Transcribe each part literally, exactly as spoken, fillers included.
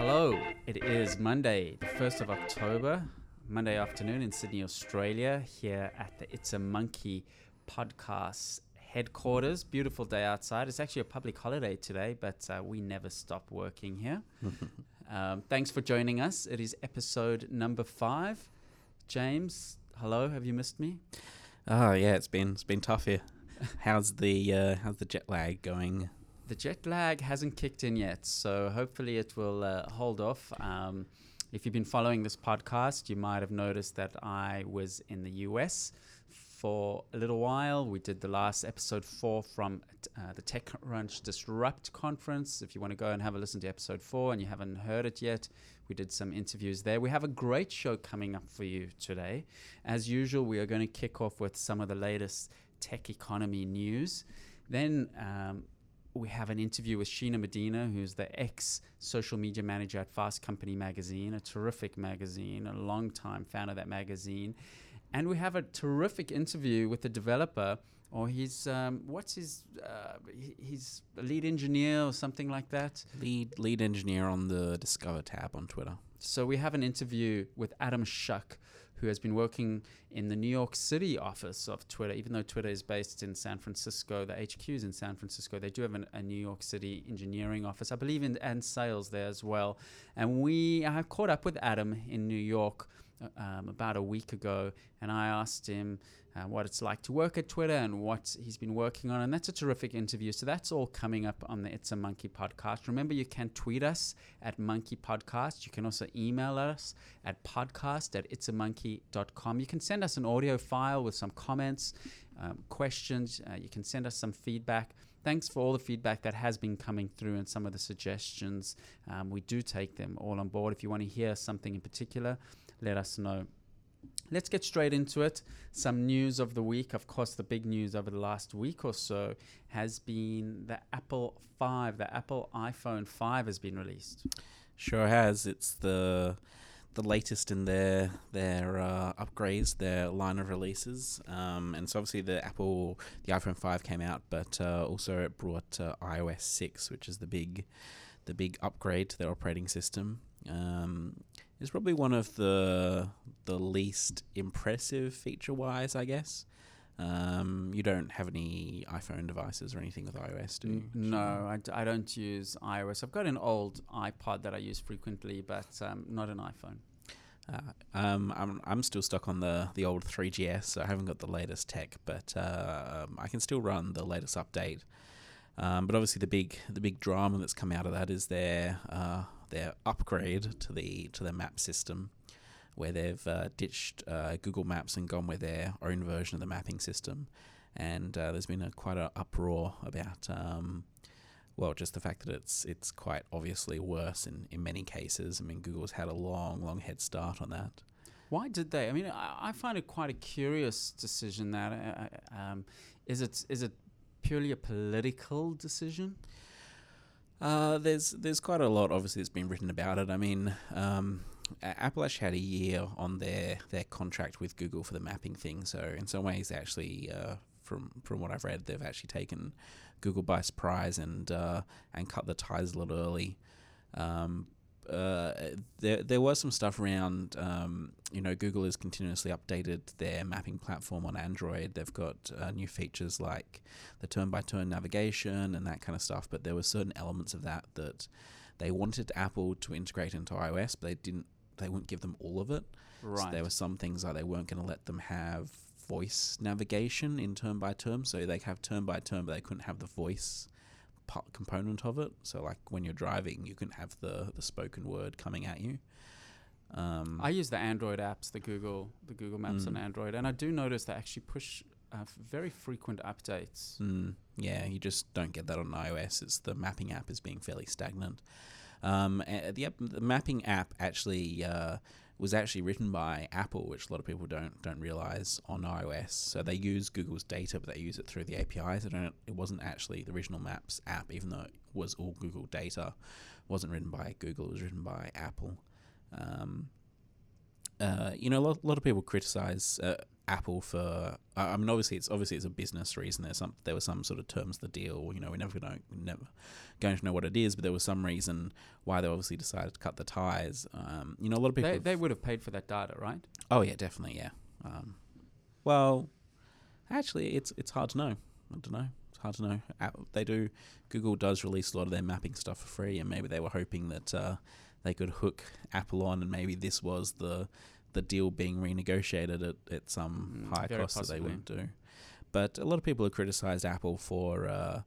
Hello, it is Monday, the first of October, Monday afternoon in Sydney, Australia, here at the It's a Monkey podcast headquarters. Beautiful day outside. It's actually a public holiday today, but uh, we never stop working here. um, thanks for joining us. It is episode number five. James, hello, have you missed me? Oh yeah, it's been it's been tough here. How's the uh, how's the jet lag going? The jet lag hasn't kicked in yet, so hopefully it will uh, hold off. Um, if you've been following this podcast, you might have noticed that I was in the U S for a little while. We did the last episode four from uh, the TechCrunch Disrupt conference. If you want to go and have a listen to episode four and you haven't heard it yet, we did some interviews there. We have a great show coming up for you today. As usual, we are going to kick off with some of the latest tech economy news. Then... Um, We have an interview with Sheena Medina, who's the ex-social media manager at Fast Company magazine, a terrific magazine, a long-time fan of that magazine. And we have a terrific interview with the developer, or his, um, what's his, uh, his lead engineer or something like that? Lead lead engineer on the Discover tab on Twitter. So we have an interview with Adam Shuck, who has been working in the New York City office of Twitter. Even though Twitter is based in San Francisco, the H Q is in San Francisco, they do have an, a New York City engineering office, I believe, in, and sales there as well. And we I caught up with Adam in New York um, about a week ago, and I asked him uh, what it's like to work at Twitter and what he's been working on. And that's a terrific interview. So that's all coming up on the It's a Monkey podcast. Remember, you can tweet us at Monkey Podcast. You can also email us at podcast at itsamonkey.com. You can send us an audio file with some comments, um, questions. Uh, you can send us some feedback. Thanks for all the feedback that has been coming through and some of the suggestions. Um, we do take them all on board. If you want to hear something in particular, let us know. Let's get straight into it. Some news of the week. Of course, the big news over the last week or so has been the Apple five. The Apple iPhone five has been released. Sure has. It's the the latest in their their uh, upgrades, their line of releases. Um, and so obviously the Apple, the iPhone five came out, but uh, also it brought uh, iOS six, which is the big the big upgrade to their operating system. Um, It's probably one of the the least impressive feature-wise, I guess. Um, you don't have any iPhone devices or anything with iOS, do you? No, I, d- I don't use iOS. I've got an old iPod that I use frequently, but um, not an iPhone. Uh, um, I'm I'm still stuck on the, the old three G S, so I haven't got the latest tech, but uh, I can still run the latest update. Um, but obviously the big the big drama that's come out of that is their uh, their upgrade to the to their map system, where they've uh, ditched uh, Google Maps and gone with their own version of the mapping system. And uh, there's been a, quite an uproar about um, well, just the fact that it's it's quite obviously worse in, in many cases. I mean, Google's had a long long head start on that. Why did they? I mean, I, I find it quite a curious decision. That um, is it is it. purely a political decision? Uh, there's there's quite a lot, obviously, that's been written about it. I mean, um, Apple actually had a year on their, their contract with Google for the mapping thing. So in some ways, actually, uh, from from what I've read, they've actually taken Google by surprise and uh, and cut the ties a little early. Um, uh, there there was some stuff around, um, you know, Google has continuously updated their mapping platform on Android. They've got uh, new features like the turn-by-turn navigation and that kind of stuff, but there were certain elements of that that they wanted Apple to integrate into iOS, but they didn't. They wouldn't give them all of it. Right. So there were some things like they weren't going to let them have voice navigation in turn-by-turn, so they have turn-by-turn, but they couldn't have the voice component of it. So like when you're driving, you can have the, the spoken word coming at you. Um, I use the Android apps, the Google the Google Maps mm. on Android, and I do notice they actually push uh, very frequent updates. Mm. Yeah, you just don't get that on iOS. It's the mapping app is being fairly stagnant. Um, the, the mapping app actually uh, was actually written by Apple, which a lot of people don't don't realize on iOS. So they use Google's data, but they use it through the A P Is. I don't, it wasn't actually the original Maps app, even though it was all Google data. It wasn't written by Google. It was written by Apple. Um, uh, you know, a lot, a lot of people criticize uh, Apple for, I mean, obviously it's obviously it's a business reason. There's some there was some sort of terms of the deal. You know, we're never going to, never going to know what it is, but there was some reason why they obviously decided to cut the ties. Um, you know, a lot of people they, have, they would have paid for that data, right? Oh yeah, definitely, yeah. Um, well, actually, it's it's hard to know. I don't know. It's hard to know. Apple, they do. Google does release a lot of their mapping stuff for free, and maybe they were hoping that uh, they could hook Apple on, and maybe this was the the deal being renegotiated at, at some mm, higher cost possibly. That they wouldn't do. But a lot of people have criticised Apple for, uh,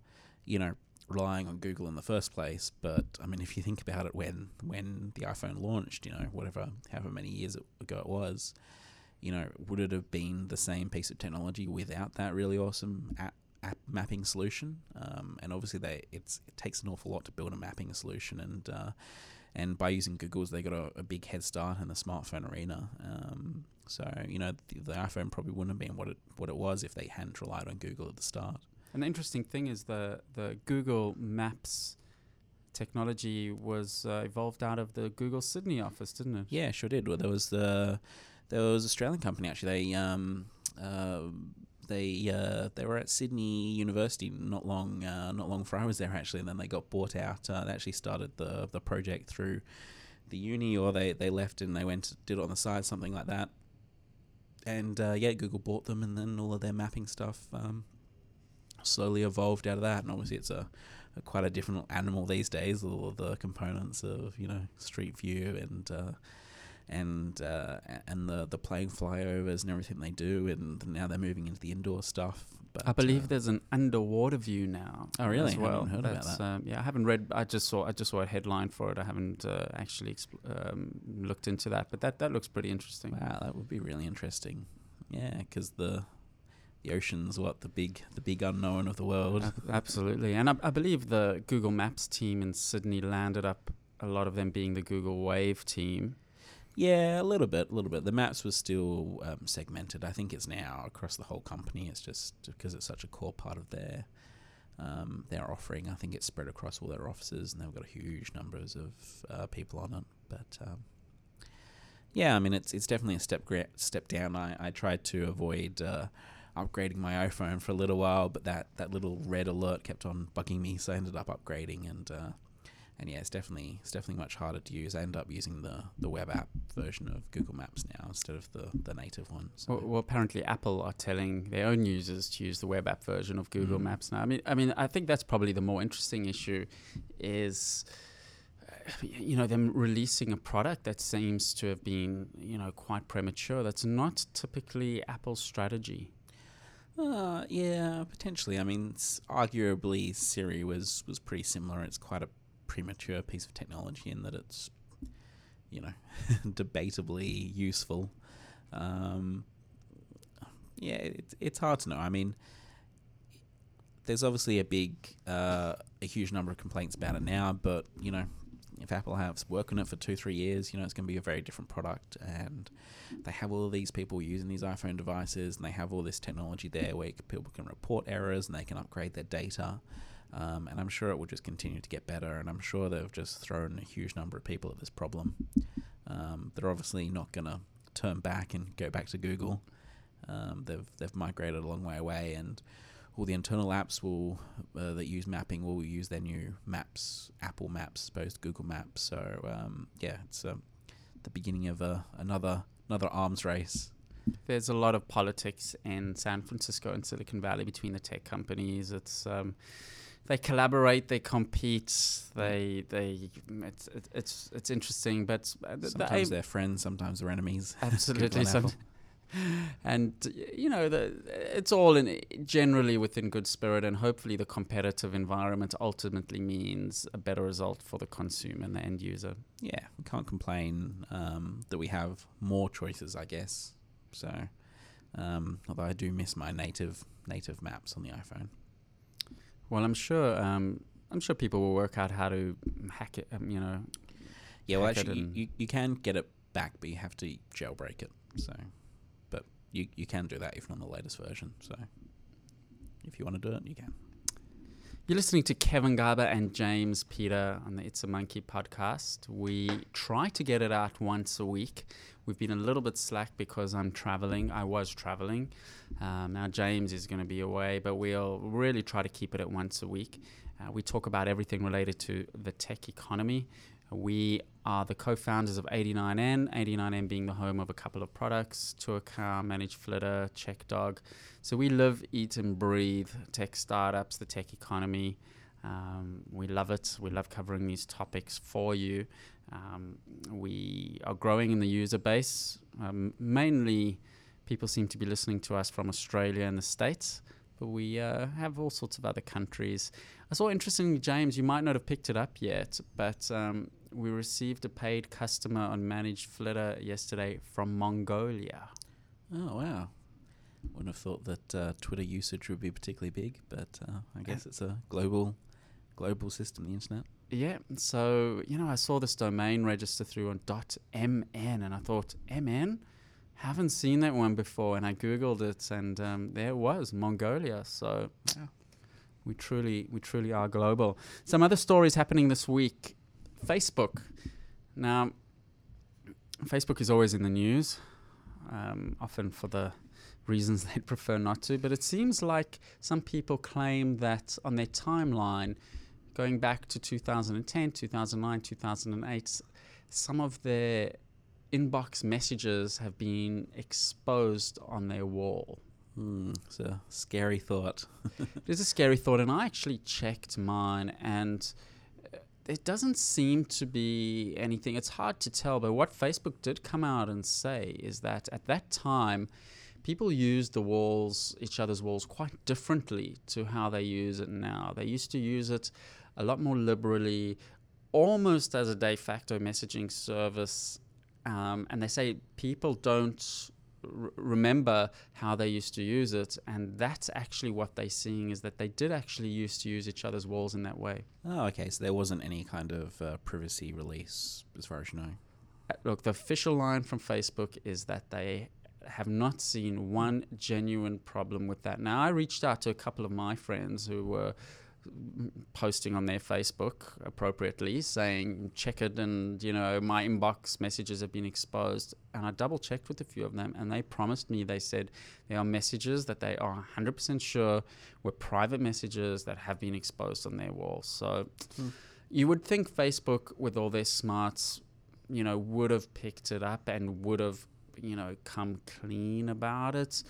you know, relying on Google in the first place. But, I mean, if you think about it, when when the iPhone launched, you know, whatever, however many years ago it was, you know, would it have been the same piece of technology without that really awesome app, app mapping solution? Um, and obviously they it's it takes an awful lot to build a mapping solution, and uh, and by using Google's, they got a, a big head start in the smartphone arena. Um, so, you know, the, the iPhone probably wouldn't have been what it what it was if they hadn't relied on Google at the start. And the interesting thing is the, the Google Maps technology was uh, evolved out of the Google Sydney office, didn't it? Yeah, sure did. Well, there was the there was an Australian company, actually. They um uh, they uh, they were at Sydney University not long uh, not long before I was there, actually, and then they got bought out. Uh, they actually started the the project through the uni, or they, they left and they went did it on the side, something like that. And uh, yeah, Google bought them, and then all of their mapping stuff um, slowly evolved out of that. And obviously, it's a, a quite a different animal these days. All of the components of, you know, Street View and. Uh, and uh, and the the plane flyovers and everything they do, and now they're moving into the indoor stuff. But I believe uh, there's an underwater view now. Oh, really? As well. I haven't heard That's, about that. Um, yeah, I haven't read. I just saw. I just saw a headline for it. I haven't uh, actually exp- um, looked into that, but that, that looks pretty interesting. Wow, that would be really interesting. Yeah, because the the ocean's what the big the big unknown of the world. Uh, absolutely, and I, I believe the Google Maps team in Sydney landed up a lot of them being the Google Wave team. Yeah, a little bit, a little bit. The maps were still um, segmented. I think it's now across the whole company. It's just because it's such a core part of their um, their offering. I think it's spread across all their offices, and they've got huge numbers of uh, people on it. But um, yeah, I mean, it's it's definitely a step gra- step down. I, I tried to avoid uh, upgrading my iPhone for a little while, but that, that little red alert kept on bugging me, so I ended up upgrading and. Uh, And yeah, it's definitely it's definitely much harder to use. I end up using the, the web app version of Google Maps now instead of the, the native one. So. Well, well, apparently Apple are telling their own users to use the web app version of Google mm. Maps now. I mean, I mean, I think that's probably the more interesting issue is, you know, them releasing a product that seems to have been, you know, quite premature. That's not typically Apple's strategy. Uh, yeah, potentially. I mean, arguably Siri was, was pretty similar. It's quite a premature piece of technology in that it's, you know, debatably useful. Um, yeah, it's it's hard to know. I mean, there's obviously a big, uh, a huge number of complaints about it now, but, you know, if Apple has worked on it for two, three years, you know, it's going to be a very different product, and they have all of these people using these iPhone devices, and they have all this technology there where people can report errors and they can upgrade their data. Um, and I'm sure it will just continue to get better, and I'm sure they've just thrown a huge number of people at this problem. Um, they're obviously not going to turn back and go back to Google. Um, they've they've migrated a long way away, and all the internal apps will uh, that use mapping will use their new Maps, Apple Maps, opposed to Google Maps. So um, yeah, it's uh, the beginning of a, another another arms race. There's a lot of politics in San Francisco and Silicon Valley between the tech companies. It's um, They collaborate, they compete, they, they, it's, it's, it's interesting, but... Th- sometimes they're friends, sometimes they're enemies. Absolutely. some, and, you know, the, it's all in generally within good spirit, and hopefully the competitive environment ultimately means a better result for the consumer and the end user. Yeah, we can't complain um, that we have more choices, I guess. So, um, although I do miss my native native maps on the iPhone. Well, I'm sure. Um, I'm sure people will work out how to hack it. Um, you know. Yeah, well, actually, you, you, you can get it back, but you have to jailbreak it. So, but you you can do that even on the latest version. So, if you want to do it, you can. You're listening to Kevin Garber and James Peter on the It's a Monkey podcast. We try to get it out once a week. We've been a little bit slack because I'm traveling. I was traveling. Um, now James is going to be away, but we'll really try to keep it at once a week. Uh, we talk about everything related to the tech economy. We are the co-founders of eighty-nine N, eighty-nine N being the home of a couple of products, TourCar, ManageFlitter, CheckDog. So we live, eat and breathe tech startups, the tech economy. Um, we love it. We love covering these topics for you. Um, we are growing in the user base. Um, mainly people seem to be listening to us from Australia and the States. We uh, have all sorts of other countries. I saw, interestingly, James, you might not have picked it up yet, but um, we received a paid customer on Managed Flitter yesterday from Mongolia. Oh, wow. Wouldn't have thought that uh, Twitter usage would be particularly big, but uh, I guess it's a global global system, the internet. Yeah, so, you know, I saw this domain register through on .mn, and I thought, M N? Haven't seen that one before, and I googled it, and um, there it was, Mongolia. So yeah. we truly, we truly are global. Some other stories happening this week: Facebook. Now, Facebook is always in the news, um, often for the reasons they'd prefer not to. But it seems like some people claim that on their timeline, going back to two thousand ten, two thousand nine, two thousand eight, some of their inbox messages have been exposed on their wall. Mm, it's a scary thought. It is a scary thought, and I actually checked mine, and there doesn't seem to be anything. It's hard to tell, but what Facebook did come out and say is that at that time, people used the walls, each other's walls, quite differently to how they use it now. They used to use it a lot more liberally, almost as a de facto messaging service. Um, and they say people don't r- remember how they used to use it, and that's actually what they're seeing, is that they did actually used to use each other's walls in that way. Oh, okay. So there wasn't any kind of uh, privacy release, as far as you know. Uh, look, the official line from Facebook is that they have not seen one genuine problem with that. Now, I reached out to a couple of my friends who were posting on their Facebook appropriately, saying check it, and you know, my inbox messages have been exposed, and I double checked with a few of them, and they promised me, they said there are messages that they are one hundred percent sure were private messages that have been exposed on their wall. So mm. you would think Facebook, with all their smarts, you know, would have picked it up and would have, you know, come clean about it.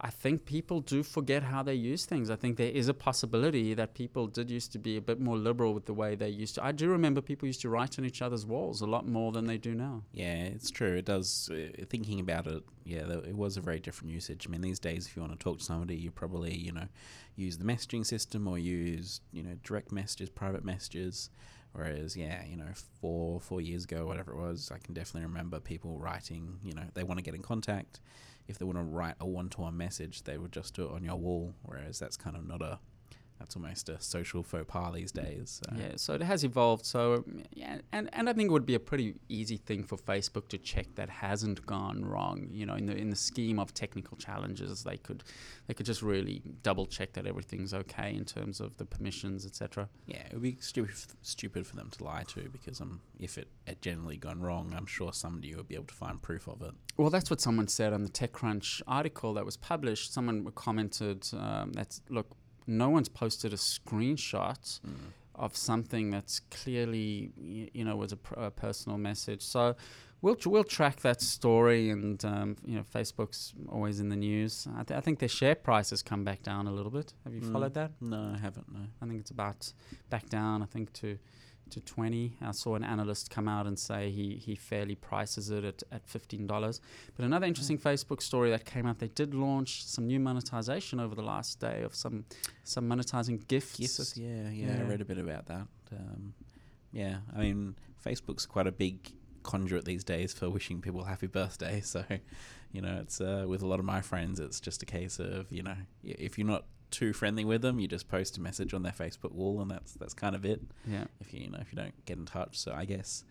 I think people do forget how they use things. I think there is a possibility that people did used to be a bit more liberal with the way they used to. I do remember people used to write on each other's walls a lot more than they do now. Yeah, it's true. It does. Uh, thinking about it, yeah, th- it was a very different usage. I mean, these days, if you want to talk to somebody, you probably, you know, use the messaging system or use, you know, direct messages, private messages. Whereas, yeah, you know, four four years ago, whatever it was, I can definitely remember people writing, you know, they want to get in contact. If they want to write a one-to-one message, they would just do it on your wall, whereas that's kind of not a, that's almost a social faux pas these days. So. Yeah, so it has evolved. So, yeah, and, and I think it would be a pretty easy thing for Facebook to check that hasn't gone wrong. You know, in the in the scheme of technical challenges, they could they could just really double check that everything's okay in terms of the permissions, et cetera. Yeah, it would be stu- stupid for them to lie to, because um, if it had generally gone wrong, I'm sure somebody would be able to find proof of it. Well, that's what someone said on the TechCrunch article that was published. Someone commented um, that's, look, no one's posted a screenshot mm. of something that's clearly, you know, was a, pr- a personal message. So we'll tr- we'll track that story, and um, you know, Facebook's always in the news. I, th- I think their share price has come back down a little bit. Have you mm. followed that? No, I haven't. No, I think it's about back down. I think to to twenty. I saw an analyst come out and say he he fairly prices it at, at fifteen dollars. But another interesting yeah. Facebook story that came out, they did launch some new monetization over the last day of some some monetizing gifts. Yes, yeah, yeah, yeah. I read a bit about that. Um, yeah, I mean, Facebook's quite a big conduit these days for wishing people happy birthday. So, you know, it's uh, with a lot of my friends, it's just a case of, you know, if you're not too friendly with them, you just post a message on their Facebook wall, and that's that's kind of it. Yeah. If you, you know, if you don't get in touch. So I guess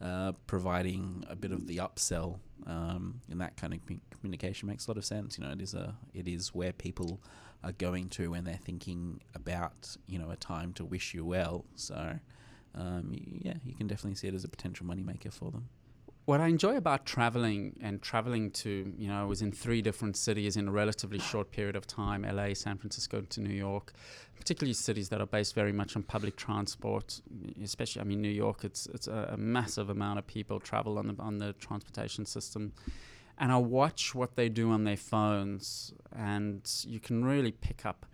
uh, providing a bit of the upsell, um, and that kind of communication makes a lot of sense. You know, it is a it is where people are going to when they're thinking about, you know, a time to wish you well. So, um, yeah, you can definitely see it as a potential moneymaker for them. What I enjoy about traveling and traveling to, you know, I was in three different cities in a relatively short period of time, L A, San Francisco to New York, particularly cities that are based very much on public transport, especially, I mean, New York, it's it's a, a massive amount of people travel on the, on the transportation system. And I watch what they do on their phones, and you can really pick up,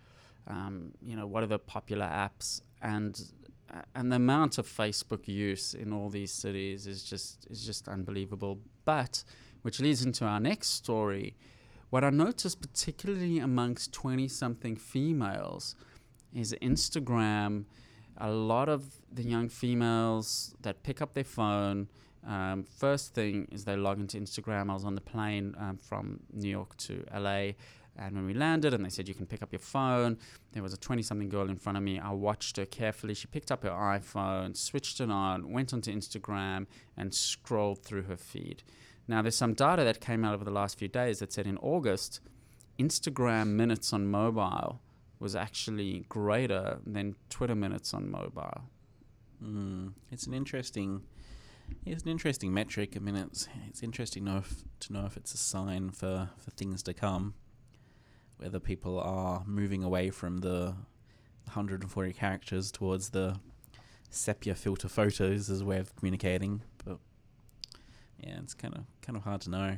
um, you know, what are the popular apps, and And the amount of Facebook use in all these cities is just is just unbelievable. But, which leads into our next story, what I noticed particularly amongst twenty-something females is Instagram. A lot of the young females that pick up their phone, um, first thing is they log into Instagram. I was on the plane um, from New York to L A, and when we landed and they said, you can pick up your phone, there was a twenty-something girl in front of me. I watched her carefully. She picked up her iPhone, switched it on, went onto Instagram, and scrolled through her feed. Now, there's some data that came out over the last few days that said in August, Instagram minutes on mobile was actually greater than Twitter minutes on mobile. Mm, it's an interesting... It's an interesting metric. I mean, it's it's interesting to know if, to know if it's a sign for, for things to come, whether people are moving away from the one hundred forty characters towards the sepia filter photos as a way of communicating. But yeah, it's kind of kind of hard to know.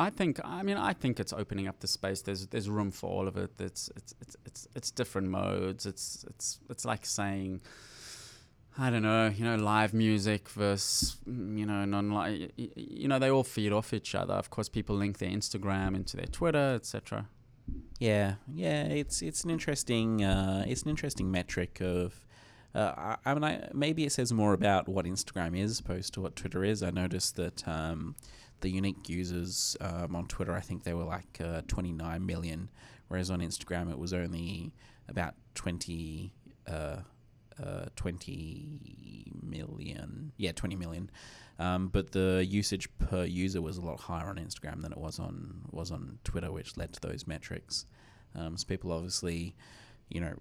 I think I mean I think it's opening up the space. There's there's room for all of it. It's it's it's it's, it's different modes. It's it's it's like saying, I don't know, you know, live music versus, you know, non-live. You know, they all feed off each other. Of course, people link their Instagram into their Twitter, et cetera. Yeah, yeah, it's it's an interesting uh, it's an interesting metric of, uh, I, I mean, I, maybe it says more about what Instagram is opposed to what Twitter is. I noticed that um, the unique users um, on Twitter, I think they were like uh, twenty-nine million, whereas on Instagram it was only about twenty million. Yeah, twenty million. Um, but the usage per user was a lot higher on Instagram than it was on was on Twitter, which led to those metrics. Um, so people obviously, you know,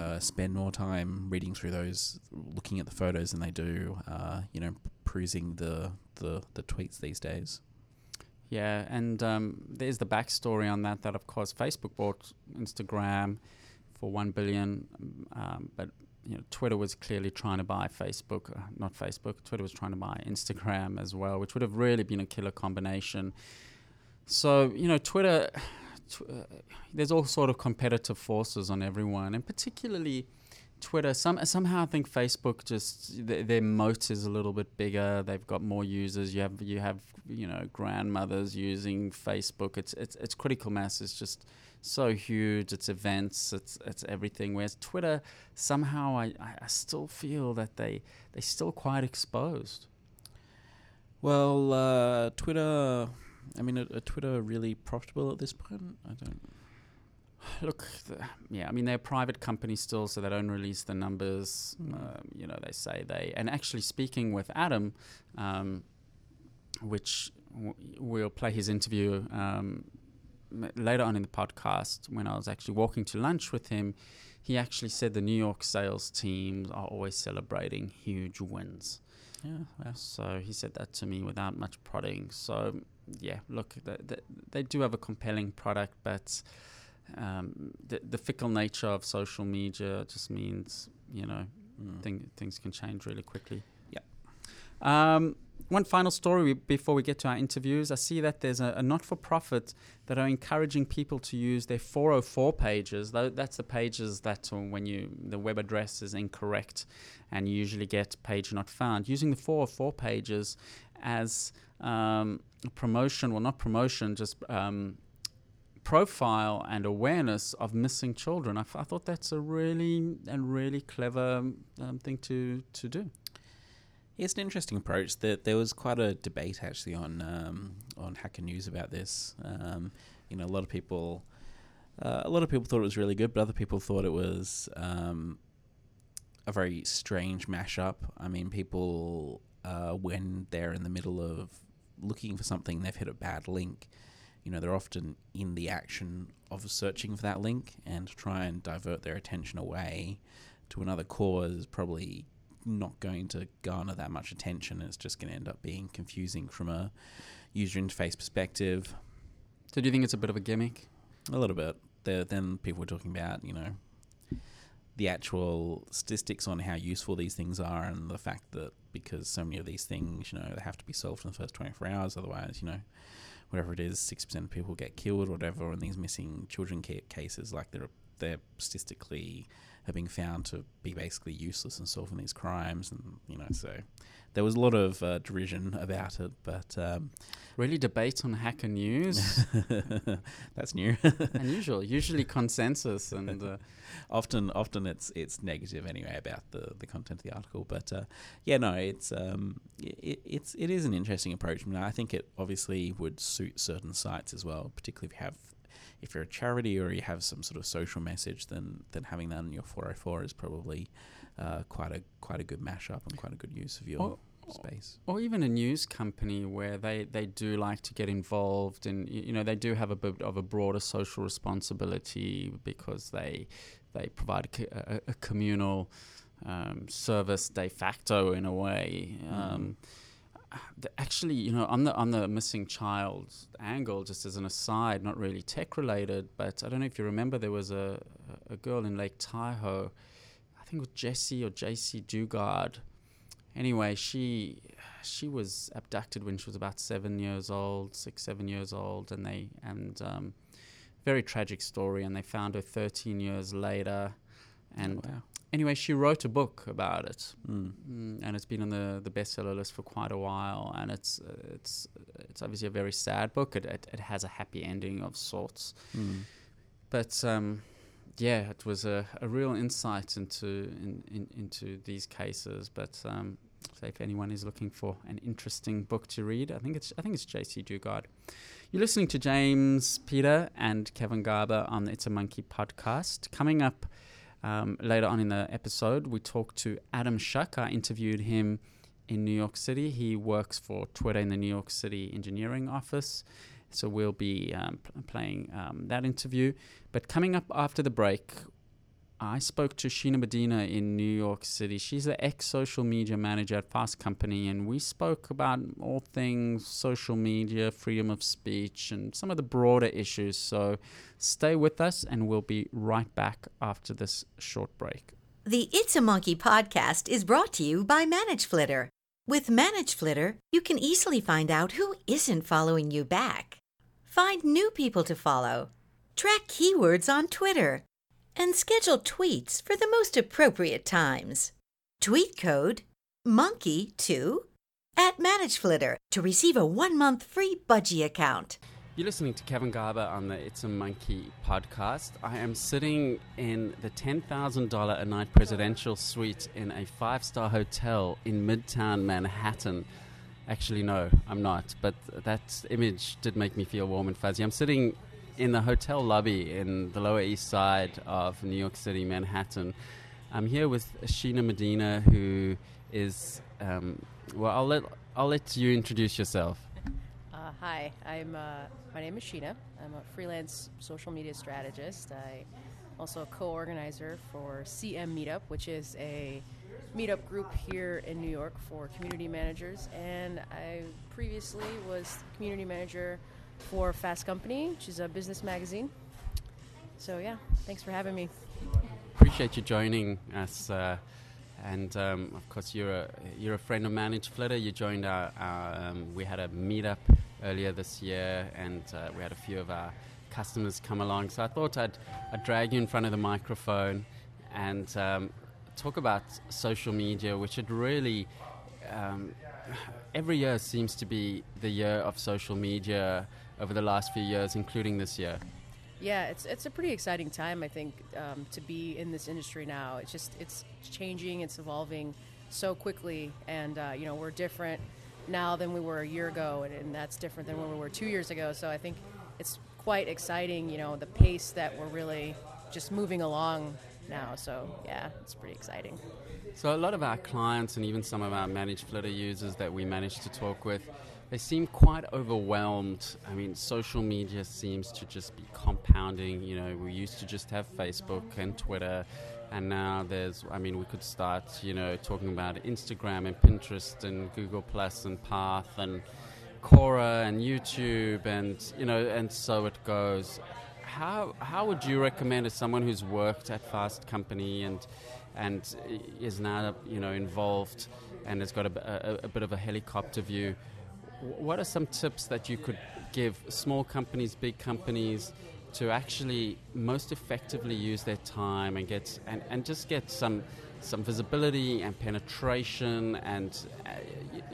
uh, spend more time reading through those, looking at the photos than they do, uh, you know, perusing the, the, the tweets these days. Yeah, and um, there's the backstory on that, that of course Facebook bought Instagram for one billion dollars, um, but you know, Twitter was clearly trying to buy Facebook, uh, not Facebook, Twitter was trying to buy Instagram as well, which would have really been a killer combination. So, you know, Twitter, tw- uh, there's all sort of competitive forces on everyone, and particularly Twitter. Some, somehow I think Facebook just, th- their moat is a little bit bigger. They've got more users. You have, you have, you know, grandmothers using Facebook. It's, it's, it's critical mass is just so huge. It's events, it's it's everything, whereas Twitter, somehow I, I still feel that they they're still quite exposed. Well, uh, Twitter, I mean, are, are Twitter really profitable at this point? I don't... Look, the, yeah, I mean, they're a private company still, so they don't release the numbers. Mm. Um, you know, they say they... And actually speaking with Adam, um, which w- we'll play his interview um later on in the podcast, when I was actually walking to lunch with him, he actually said the New York sales teams are always celebrating huge wins. Yeah, wow. So he said that to me without much prodding. So yeah, look, they, they, they do have a compelling product, but um, the, the fickle nature of social media just means, you know, mm. thing, things can change really quickly. Yeah. Um, One final story before we get to our interviews. I see that there's a, a not-for-profit that are encouraging people to use their four oh four pages. That's the pages that when you the web address is incorrect and you usually get page not found. Using the four oh four pages as um, promotion, well, not promotion, just um, profile and awareness of missing children. I, f- I thought that's a really, a really clever um, thing to, to do. It's an interesting approach. That there was quite a debate actually on um, on Hacker News about this. Um, you know, a lot of people, uh, a lot of people thought it was really good, but other people thought it was um, a very strange mashup. I mean, people uh, when they're in the middle of looking for something, they've hit a bad link. You know, they're often in the action of searching for that link, and to try and divert their attention away to another cause probably not going to garner that much attention. It's just going to end up being confusing from a user interface perspective. So do you think it's a bit of a gimmick? A little bit. There, then people were talking about, you know, the actual statistics on how useful these things are, and the fact that because so many of these things, you know, they have to be solved in the first twenty-four hours, otherwise, you know, whatever it is, six percent of people get killed or whatever, and these missing children cases, like they're, they're statistically have been found to be basically useless in solving these crimes, and, you know, so there was a lot of uh, derision about it, but... Um, really debate on Hacker News? That's new. Unusual. Usually consensus, and... Uh, often often it's it's negative anyway about the, the content of the article, but uh, yeah, no, it's um, it, it's it is an interesting approach. I mean, I think it obviously would suit certain sites as well, particularly if you have if you're a charity or you have some sort of social message, then then having that in your four oh four is probably uh, quite a quite a good mashup and quite a good use of your or, space. Or even a news company where they, they do like to get involved, and you know, they do have a bit of a broader social responsibility because they they provide a, a communal um, service de facto in a way. Mm. Um, Actually, you know, on the on the missing child angle, just as an aside, not really tech related, but I don't know if you remember, there was a a girl in Lake Tahoe, I think it was Jessie or J C Dugard. Anyway, she she was abducted when she was about seven years old, six seven years old, and they and um, very tragic story. And they found her thirteen years later, and. Oh, wow. Anyway, she wrote a book about it, mm. Mm, and it's been on the, the bestseller list for quite a while. And it's uh, it's it's obviously a very sad book. It it, it has a happy ending of sorts, mm. but um, yeah, it was a, a real insight into in, in, into these cases. But um, so if anyone is looking for an interesting book to read, I think it's I think it's J C Dugard. You're listening to James, Peter, and Kevin Garber on the It's a Monkey podcast. Coming up. Um, later on in the episode, we talked to Adam Shuck. I interviewed him in New York City. He works for Twitter in the New York City engineering office. So we'll be um, pl- playing um, that interview. But coming up after the break, I spoke to Sheena Medina in New York City. She's the ex-social media manager at Fast Company. And we spoke about all things social media, freedom of speech, and some of the broader issues. So stay with us, and we'll be right back after this short break. The It's a Monkey podcast is brought to you by ManageFlitter. With ManageFlitter, you can easily find out who isn't following you back, find new people to follow, track keywords on Twitter, and schedule tweets for the most appropriate times. Tweet code monkey two at ManageFlitter to receive a one-month free budgie account. You're listening to Kevin Garber on the It's a Monkey podcast. I am sitting in the ten thousand dollars a night presidential suite in a five-star hotel in Midtown Manhattan. Actually, no, I'm not, but that image did make me feel warm and fuzzy. I'm sitting in the hotel lobby in the Lower East Side of New York City, Manhattan. I'm here with Sheena Medina, who is... Um, well, I'll let I'll let you introduce yourself. Uh, hi, I'm. Uh, my name is Sheena. I'm a freelance social media strategist. I'm also a co-organizer for C M Meetup, which is a meetup group here in New York for community managers. And I previously was community manager for Fast Company, which is a business magazine. So yeah, thanks for having me. Appreciate you joining us, uh, and um, of course you're a you're a friend of ManageFlitter. You joined our, our um, we had a meetup earlier this year, and uh, we had a few of our customers come along. So I thought I'd I'd drag you in front of the microphone and um, talk about social media, which it really. Um, every year seems to be the year of social media over the last few years, including this year. Yeah, it's it's a pretty exciting time, I think, um, to be in this industry now. It's just, it's changing, it's evolving so quickly, and, uh, you know, we're different now than we were a year ago, and, and that's different than when we were two years ago, so I think it's quite exciting, you know, the pace that we're really just moving along now. So yeah, it's pretty exciting. So a lot of our clients and even some of our ManageFlitter users that we managed to talk with, they seem quite overwhelmed. I mean, social media seems to just be compounding. You know, we used to just have Facebook and Twitter, and now there's, I mean, we could start, you know, talking about Instagram and Pinterest and Google Plus and Path and Quora and YouTube and, you know, and so it goes. How how would you recommend, as someone who's worked at Fast Company and and is now, you know, involved and has got a, a, a bit of a helicopter view, what are some tips that you could give small companies, big companies, to actually most effectively use their time and get and, and just get some some visibility and penetration and uh,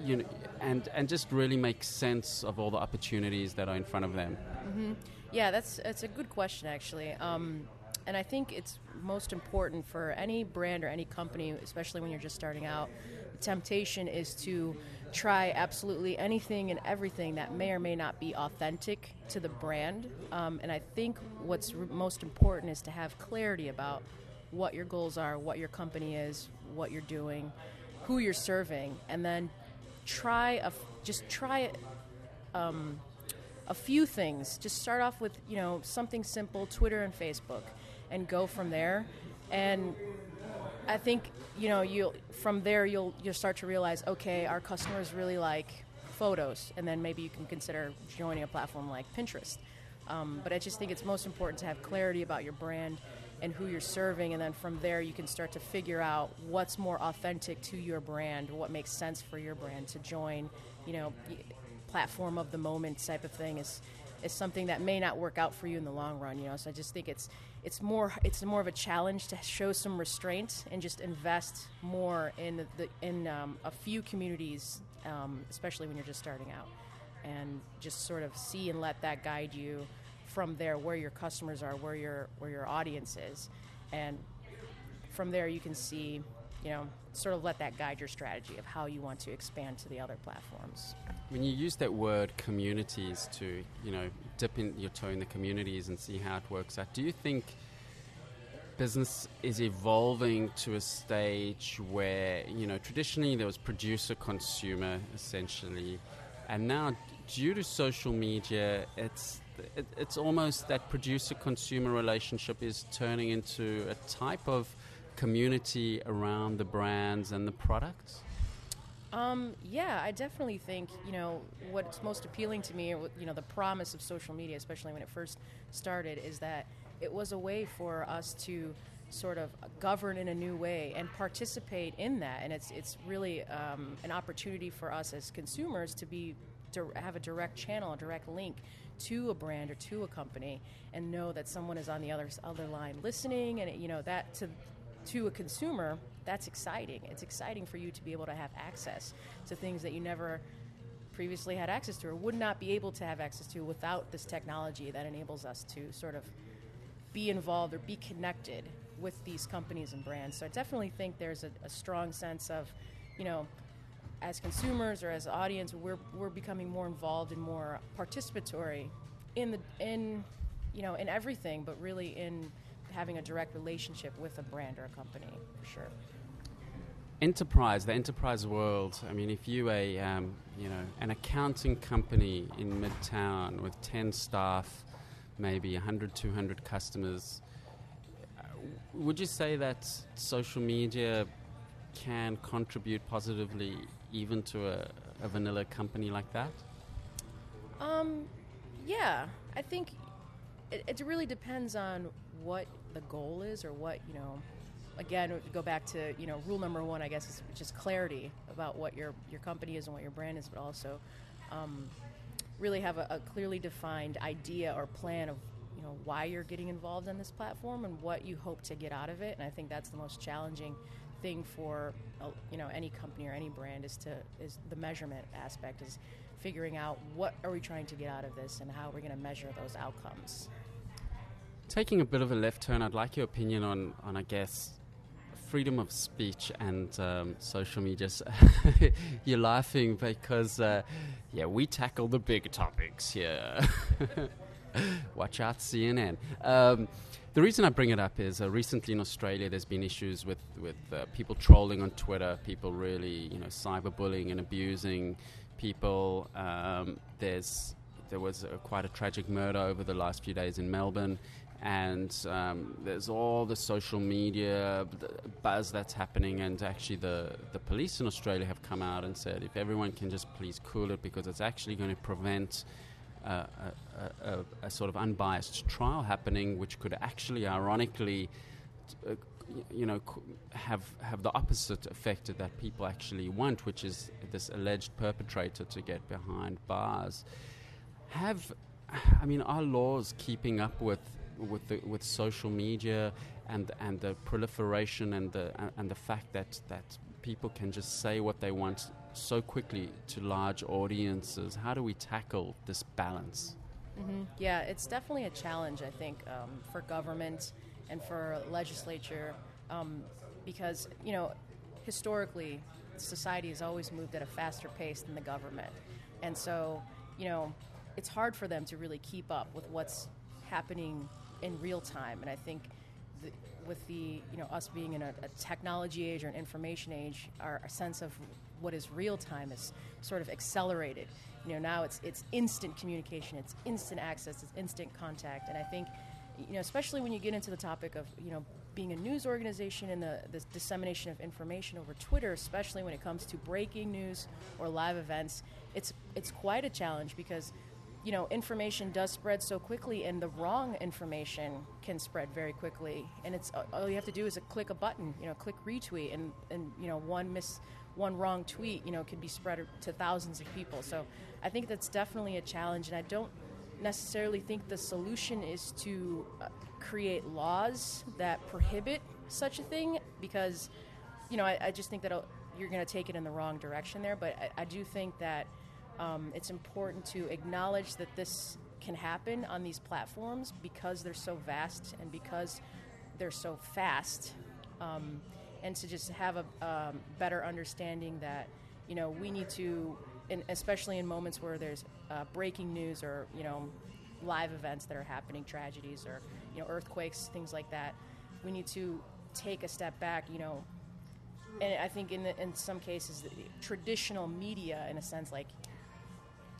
you know and and just really make sense of all the opportunities that are in front of them? Mm-hmm. Yeah, that's it's a good question actually, um, and I think it's most important for any brand or any company, especially when you're just starting out. The temptation is to try absolutely anything and everything that may or may not be authentic to the brand, um, and I think what's r- most important is to have clarity about what your goals are, what your company is, what you're doing, who you're serving, and then try a f- just try um, a few things. Just start off with, you know, something simple, Twitter and Facebook, and go from there. And I think, you know, you'll from there you'll you'll start to realize, okay, our customers really like photos, and then maybe you can consider joining a platform like Pinterest. Um, but I just think it's most important to have clarity about your brand and who you're serving, and then from there you can start to figure out what's more authentic to your brand, what makes sense for your brand to join. You know, platform of the moment type of thing is is something that may not work out for you in the long run, you know. So I just think it's it's more it's more of a challenge to show some restraint and just invest more in the, the in um, a few communities, um, especially when you're just starting out, and just sort of see and let that guide you from there, where your customers are, where your where your audience is, and from there you can see, you know, sort of let that guide your strategy of how you want to expand to the other platforms. When you use that word communities to, you know, dip in your toe in the communities and see how it works out, do you think business is evolving to a stage where, you know, traditionally there was producer-consumer essentially, and now due to social media, it's it, it's almost that producer-consumer relationship is turning into a type of community around the brands and the products? Um, yeah, I definitely think, you know, what's most appealing to me, you know, the promise of social media, especially when it first started, is that it was a way for us to sort of govern in a new way and participate in that. And it's it's really um, an opportunity for us as consumers to be to have a direct channel, a direct link to a brand or to a company, and know that someone is on the other other line listening, and it, you know, that to. to a consumer, that's exciting. It's exciting for you to be able to have access to things that you never previously had access to or would not be able to have access to without this technology that enables us to sort of be involved or be connected with these companies and brands. So I definitely think there's a, a strong sense of, you know, as consumers or as audience, we're we're becoming more involved and more participatory in the in you know in everything, but really in having a direct relationship with a brand or a company, for sure. Enterprise, the enterprise world. I mean, if you a um, you know an accounting company in Midtown with ten staff, maybe one hundred, two hundred customers, uh, would you say that social media can contribute positively even to a, a vanilla company like that? Um, yeah, I think it, it really depends on what the goal is, or what, you know, again, go back to, you know, rule number one, I guess, is just clarity about what your your company is and what your brand is, but also um, really have a, a clearly defined idea or plan of, you know, why you're getting involved in this platform and what you hope to get out of it. And I think that's the most challenging thing for, uh, you know, any company or any brand is to is the measurement aspect, is figuring out what are we trying to get out of this and how we're going to measure those outcomes. Taking a bit of a left turn, I'd like your opinion on, on I guess, freedom of speech and um, social media. You're laughing because, uh, yeah, we tackle the big topics here. Watch out, C N N. Um, The reason I bring it up is uh, recently in Australia, there's been issues with, with uh, people trolling on Twitter, people really, you know, cyberbullying and abusing people. Um, there's there was a, quite a tragic murder over the last few days in Melbourne. And um, there's all the social media buzz that's happening, and actually the, the police in Australia have come out and said, if everyone can just please cool it, because it's actually going to prevent uh, a, a, a sort of unbiased trial happening, which could actually, ironically, uh, you know, have have the opposite effect that people actually want, which is this alleged perpetrator to get behind bars. Have, I mean, are laws keeping up with? With the, with social media and and the proliferation and the uh, and the fact that that people can just say what they want so quickly to large audiences, how do we tackle this balance? Mm-hmm. Yeah, it's definitely a challenge, I think, um, for government and for legislature, um, because you know historically society has always moved at a faster pace than the government, and so you know it's hard for them to really keep up with what's happening in real time. And I think the, with the, you know, us being in a, a technology age or an information age, our, our sense of what is real time is sort of accelerated. You know, now it's it's instant communication, it's instant access, it's instant contact. And I think, you know, especially when you get into the topic of, you know, being a news organization and the, the dissemination of information over Twitter, especially when it comes to breaking news or live events, it's it's quite a challenge because you know, information does spread so quickly, and the wrong information can spread very quickly. And it's uh, all you have to do is a click a button, you know, click retweet, and, and you know, one miss, one wrong tweet, you know, can be spread to thousands of people. So I think that's definitely a challenge, and I don't necessarily think the solution is to uh, create laws that prohibit such a thing, because, you know, I, I just think that you're going to take it in the wrong direction there. But I, I do think that Um, it's important to acknowledge that this can happen on these platforms because they're so vast and because they're so fast, um, and to just have a um, better understanding that, you know, we need to, and especially in moments where there's uh, breaking news or, you know, live events that are happening, tragedies or, you know, earthquakes, things like that, we need to take a step back, you know. And I think in, the, in some cases, the traditional media, in a sense, like,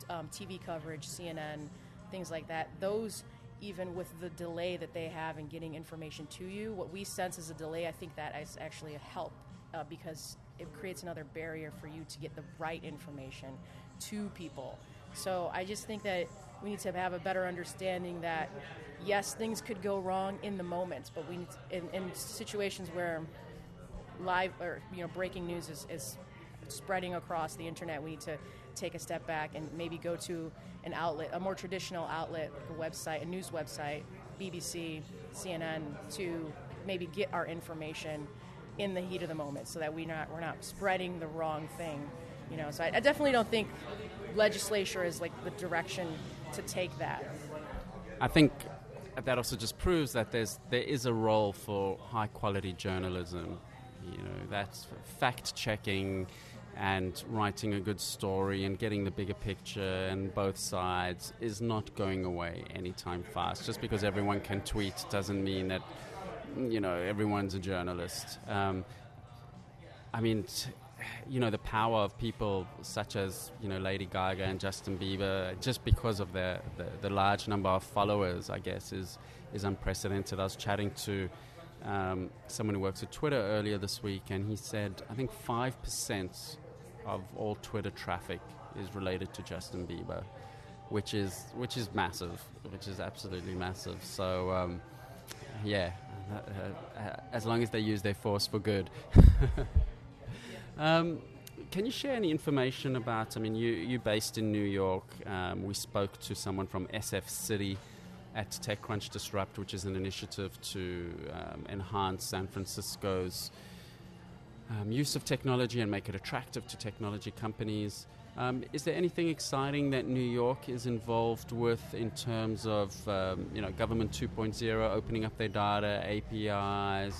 Um, T V coverage, C N N, things like that, those, even with the delay that they have in getting information to you, what we sense is a delay. I think that is actually a help uh, because it creates another barrier for you to get the right information to people. So I just think that we need to have a better understanding that, yes, things could go wrong in the moment, but we need to, in, in situations where live or, you know, breaking news is, is spreading across the internet, we need to take a step back and maybe go to an outlet, a more traditional outlet, a website, a news website, B B C, C N N, to maybe get our information in the heat of the moment, so that we not we're not spreading the wrong thing, you know. So I, I definitely don't think legislature is like the direction to take that. I think that also just proves that there's there is a role for high quality journalism, you know, that's fact checking and writing a good story and getting the bigger picture and both sides is not going away anytime fast. Just because everyone can tweet doesn't mean that, you know, everyone's a journalist. Um, I mean, t- you know, the power of people such as, you know, Lady Gaga and Justin Bieber, just because of their, the, the large number of followers, I guess, is, is unprecedented. I was chatting to um, someone who works at Twitter earlier this week, and he said, I think five percent of all Twitter traffic is related to Justin Bieber, which is which is massive, which is absolutely massive. So, um, yeah, uh, uh, as long as they use their force for good. um, can you share any information about, I mean, you, you're based in New York. Um, we spoke to someone from S F City at TechCrunch Disrupt, which is an initiative to um, enhance San Francisco's Um, use of technology and make it attractive to technology companies. Um, is there anything exciting that New York is involved with in terms of um, you know, Government two point oh, opening up their data, A P Is?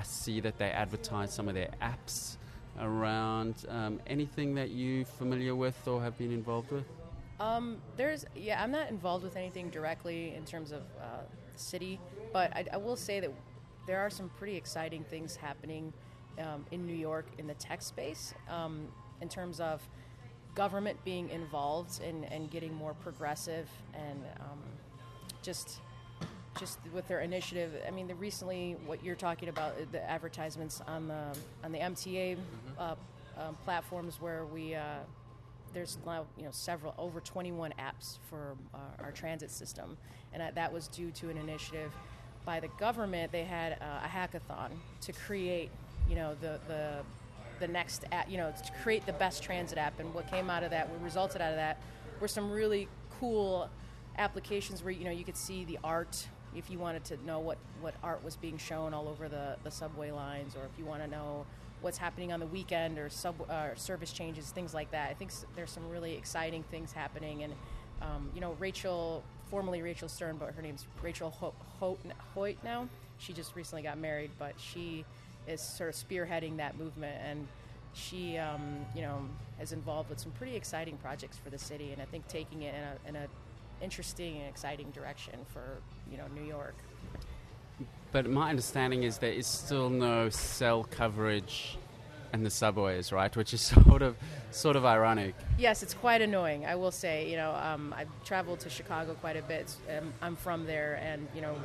I see that they advertise some of their apps around. Um, anything that you're familiar with or have been involved with? Um, there's, yeah, I'm not involved with anything directly in terms of uh, city. But I, I will say that there are some pretty exciting things happening um, in New York in the tech space um, in terms of government being involved and in, in getting more progressive and um, just just with their initiative. I mean, the recently what you're talking about, the advertisements on the on the M T A mm-hmm. uh, um, platforms where we uh, there's now you know several over twenty-one apps for uh, our transit system, and that, that was due to an initiative by the government. They had uh, a hackathon to create you know the the the next app, you know, to create the best transit app. And what came out of that, what resulted out of that, were some really cool applications where, you know, you could see the art if you wanted to know what, what art was being shown all over the, the subway lines, or if you want to know what's happening on the weekend or sub uh, service changes, things like that. I think there's some really exciting things happening. And, um, you know, Rachel, formerly Rachel Stern, but her name's Rachel Ho- Ho- Hoyt now. She just recently got married, but she is sort of spearheading that movement, and she, um, you know, is involved with some pretty exciting projects for the city, and I think taking it in a, in a interesting and exciting direction for, you know, New York. But my understanding is there is still no cell coverage in the subways, right? Which is sort of, sort of ironic. Yes, it's quite annoying, I will say. You know, um, I've traveled to Chicago quite a bit. Um, I'm from there, and you know,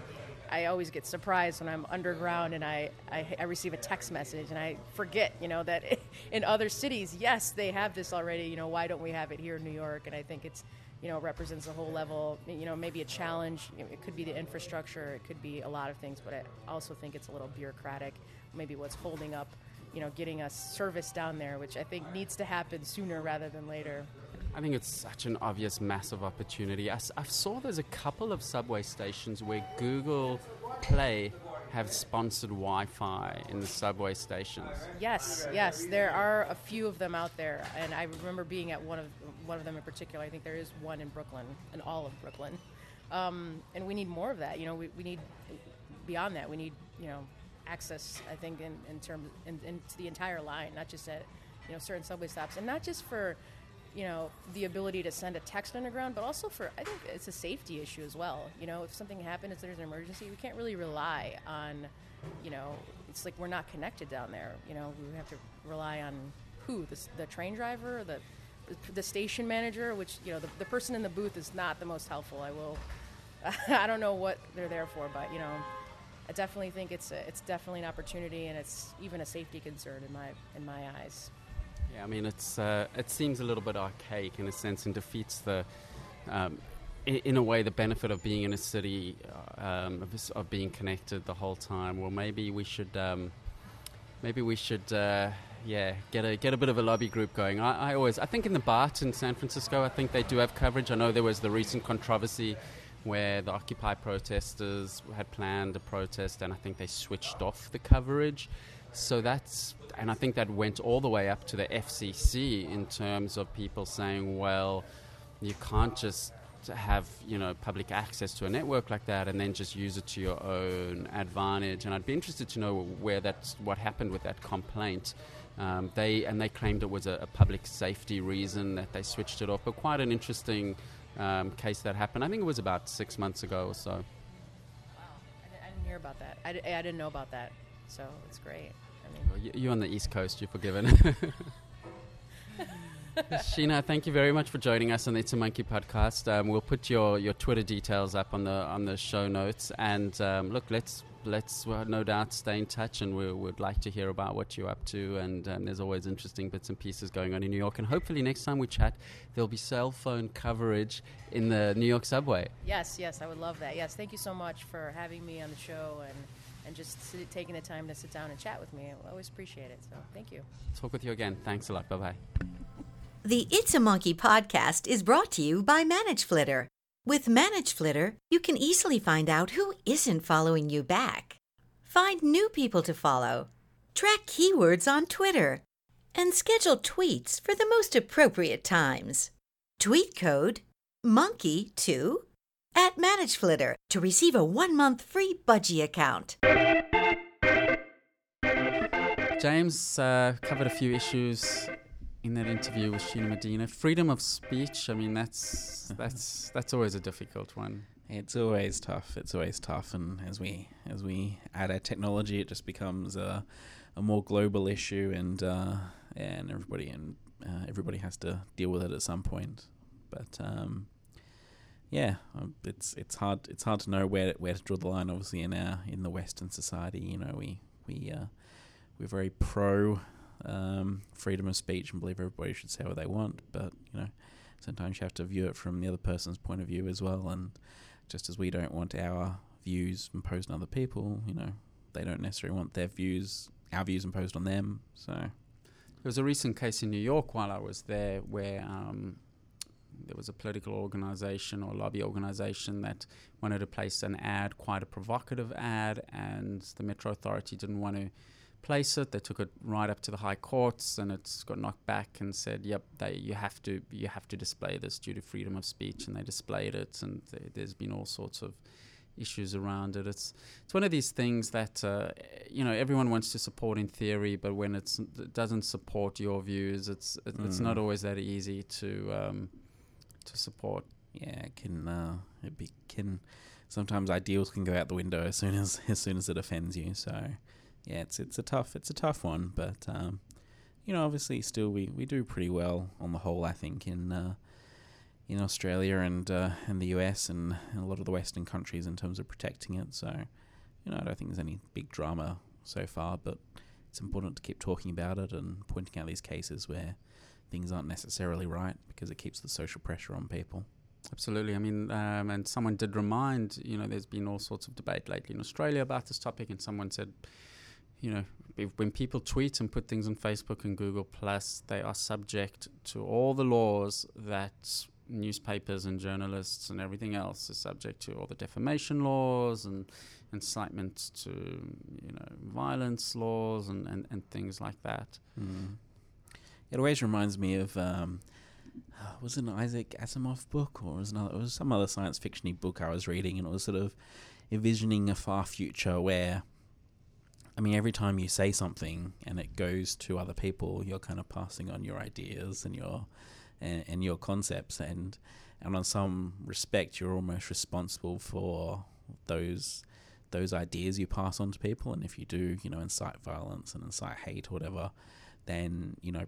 I always get surprised when I'm underground and I, I, I receive a text message and I forget, you know, that in other cities, yes, they have this already. You know, why don't we have it here in New York? And I think it's, you know, represents a whole level, you know, maybe a challenge. It could be the infrastructure. It could be a lot of things. But I also think it's a little bureaucratic, maybe what's holding up, you know, getting us service down there, which I think needs to happen sooner rather than later. I think it's such an obvious, massive opportunity. I, I saw there's a couple of subway stations where Google Play have sponsored Wi-Fi in the subway stations. Yes, yes, there are a few of them out there, and I remember being at one of one of them in particular. I think there is one in Brooklyn, and all of Brooklyn, um, and we need more of that. You know, we, we need beyond that. We need you know access. I think in in terms in, into the entire line, not just at you know certain subway stops, and not just for. You know, the ability to send a text underground, but also for, I think it's a safety issue as well. You know, if something happens, if there's an emergency, we can't really rely on, you know, it's like we're not connected down there. You know, we have to rely on who? The, the train driver, the the station manager, which, you know, the, the person in the booth is not the most helpful. I will, I don't know what they're there for, but, you know, I definitely think it's a, it's definitely an opportunity, and it's even a safety concern in my in my eyes. Yeah, I mean, it's uh, it seems a little bit archaic in a sense, and defeats the, um, in, in a way, the benefit of being in a city, um, of, of being connected the whole time. Well, maybe we should, um, maybe we should, uh, yeah, get a get a bit of a lobby group going. I, I always, I think in the B A R T in San Francisco, I think they do have coverage. I know there was the recent controversy where the Occupy protesters had planned a protest, and I think they switched off the coverage. So that's, and I think that went all the way up to the F C C in terms of people saying, well, you can't just have, you know, public access to a network like that and then just use it to your own advantage. And I'd be interested to know where that's, what happened with that complaint. Um, they, and they claimed it was a, a public safety reason that they switched it off, but quite an interesting um, case that happened. I think it was about six months ago or so. Wow, I didn't hear about that. I, d- I didn't know about that, so it's great. I mean. You're on the East Coast, you're forgiven. Sheena, thank you very much for joining us on the It's a Monkey podcast. Um, we'll put your, your Twitter details up on the on the show notes. And um, look, let's let's well, no doubt stay in touch, and we would like to hear about what you're up to. And um, there's always interesting bits and pieces going on in New York. And hopefully next time we chat, there'll be cell phone coverage in the New York subway. Yes, yes, I would love that. Yes, thank you so much for having me on the show, and. And just sit, taking the time to sit down and chat with me. I always appreciate it. So thank you. Talk with you again. Thanks a lot. Bye-bye. The It's a Monkey podcast is brought to you by ManageFlitter. With ManageFlitter, you can easily find out who isn't following you back, find new people to follow, track keywords on Twitter, and schedule tweets for the most appropriate times. Tweet code monkey to at ManageFlitter to receive a one-month free budgie account. James uh, covered a few issues in that interview with Sheena Medina. Freedom of speech, I mean, that's that's that's always a difficult one. It's always tough. It's always tough. And as we as we add our technology, it just becomes a, a more global issue, and uh, and everybody and uh, everybody has to deal with it at some point. But um, yeah, it's it's hard it's hard to know where to, where to draw the line. Obviously, in our in the Western society, you know, we we uh, we're very pro um, freedom of speech and believe everybody should say what they want. But you know, sometimes you have to view it from the other person's point of view as well. And just as we don't want our views imposed on other people, you know, they don't necessarily want their views, our views imposed on them. So there was a recent case in New York while I was there where um, there was a political organization or lobby organization that wanted to place an ad, quite a provocative ad, and the Metro Authority didn't want to place it. They took it right up to the high courts, and it's got knocked back and said, yep, they you have to you have to display this due to freedom of speech, and they displayed it, and th- there's been all sorts of issues around it. It's it's one of these things that uh, you know, everyone wants to support in theory, but when it's, it doesn't support your views, it's it, mm. it's not always that easy to um, to support. Yeah, it can uh, it be, can sometimes ideals can go out the window as soon as as soon as it offends you. So. Yeah, it's it's a tough it's a tough one, but um, you know, obviously, still we, we do pretty well on the whole, I think, in uh, in Australia and uh, in the U S and, and a lot of the Western countries in terms of protecting it. So, you know, I don't think there's any big drama so far, but it's important to keep talking about it and pointing out these cases where things aren't necessarily right, because it keeps the social pressure on people. Absolutely. I mean, um, and someone did remind, you know, there's been all sorts of debate lately in Australia about this topic, and someone said, you know, if, when people tweet and put things on Facebook and Google Plus, they are subject to all the laws that newspapers and journalists and everything else is subject to, all the defamation laws and incitement to, you know, violence laws and, and, and things like that. Mm. It always reminds me of, um, was it an Isaac Asimov book, or was it, another, it was some other science fiction-y book I was reading, and it was sort of envisioning a far future where, I mean, every time you say something and it goes to other people, you're kind of passing on your ideas and your and, and your concepts, and and on some respect, you're almost responsible for those those ideas you pass on to people. And if you do, you know, incite violence and incite hate or whatever, then, you know,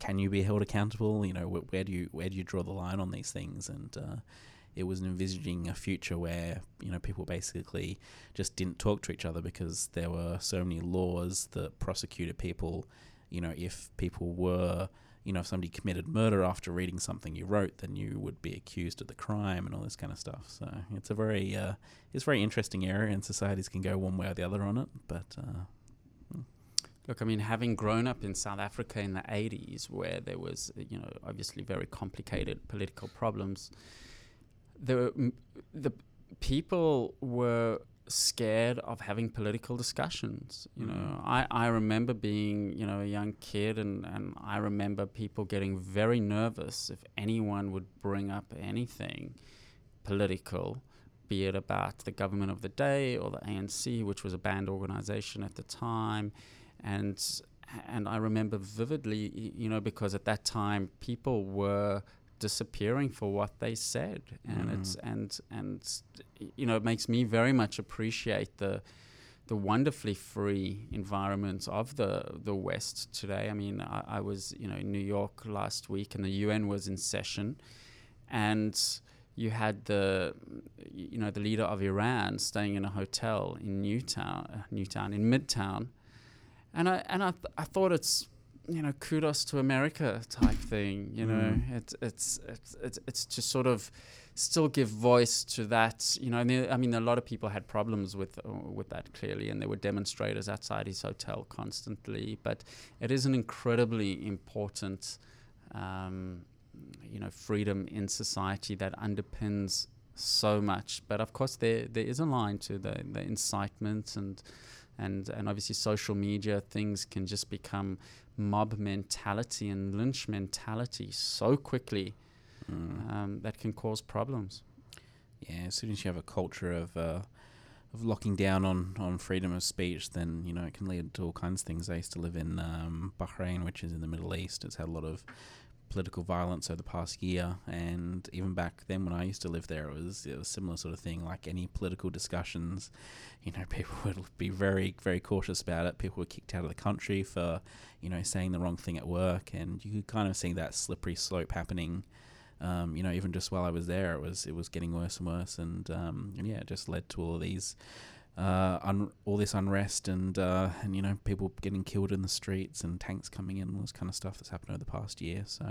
can you be held accountable? You know, wh- where do you where do you draw the line on these things? And uh, it was envisaging a future where, you know, people basically just didn't talk to each other because there were so many laws that prosecuted people. You know, if people were, you know, if somebody committed murder after reading something you wrote, then you would be accused of the crime and all this kind of stuff. So it's a very, uh, it's a very interesting area, and societies can go one way or the other on it. But uh, hmm. Look, I mean, having grown up in South Africa in the eighties, where there was, you know, obviously very complicated political problems, The the people were scared of having political discussions. You know, I, I remember being, you know, a young kid, and, and I remember people getting very nervous if anyone would bring up anything political, be it about the government of the day or the A N C, which was a banned organization at the time. And and I remember vividly, you know, because at that time people were disappearing for what they said, and mm. it's and and you know, it makes me very much appreciate the the wonderfully free environment of the the West today. I mean, I, I was, you know, in New York last week, and the U N was in session, and you had the you know the leader of Iran staying in a hotel in Newtown, Newtown in Midtown, and I and I th- I thought it's, you know, kudos to America type thing, you know, mm. it's, it's, it's, it's, it's to sort of still give voice to that, you know, and there, I mean, a lot of people had problems with, uh, with that clearly, and there were demonstrators outside his hotel constantly, but it is an incredibly important, um, you know, freedom in society that underpins so much. But of course there, there is a line to the, the incitement and, and, and obviously social media, things can just become mob mentality and lynch mentality so quickly mm. um, that can cause problems. Yeah, as soon as you have a culture of uh, of locking down on, on freedom of speech, then, you know, it can lead to all kinds of things. I used to live in um, Bahrain, which is in the Middle East. It's had a lot of political violence over the past year, and even back then when I used to live there, it was, it was a similar sort of thing. Like any political discussions, you know, people would be very, very cautious about it. People were kicked out of the country for, you know, saying the wrong thing at work, and you could kind of see that slippery slope happening. Um, you know, even just while I was there, it was it was getting worse and worse, and um, and yeah, it just led to all of these. Uh, un- all this unrest and, uh, and you know, people getting killed in the streets and tanks coming in, all this kind of stuff that's happened over the past year. So,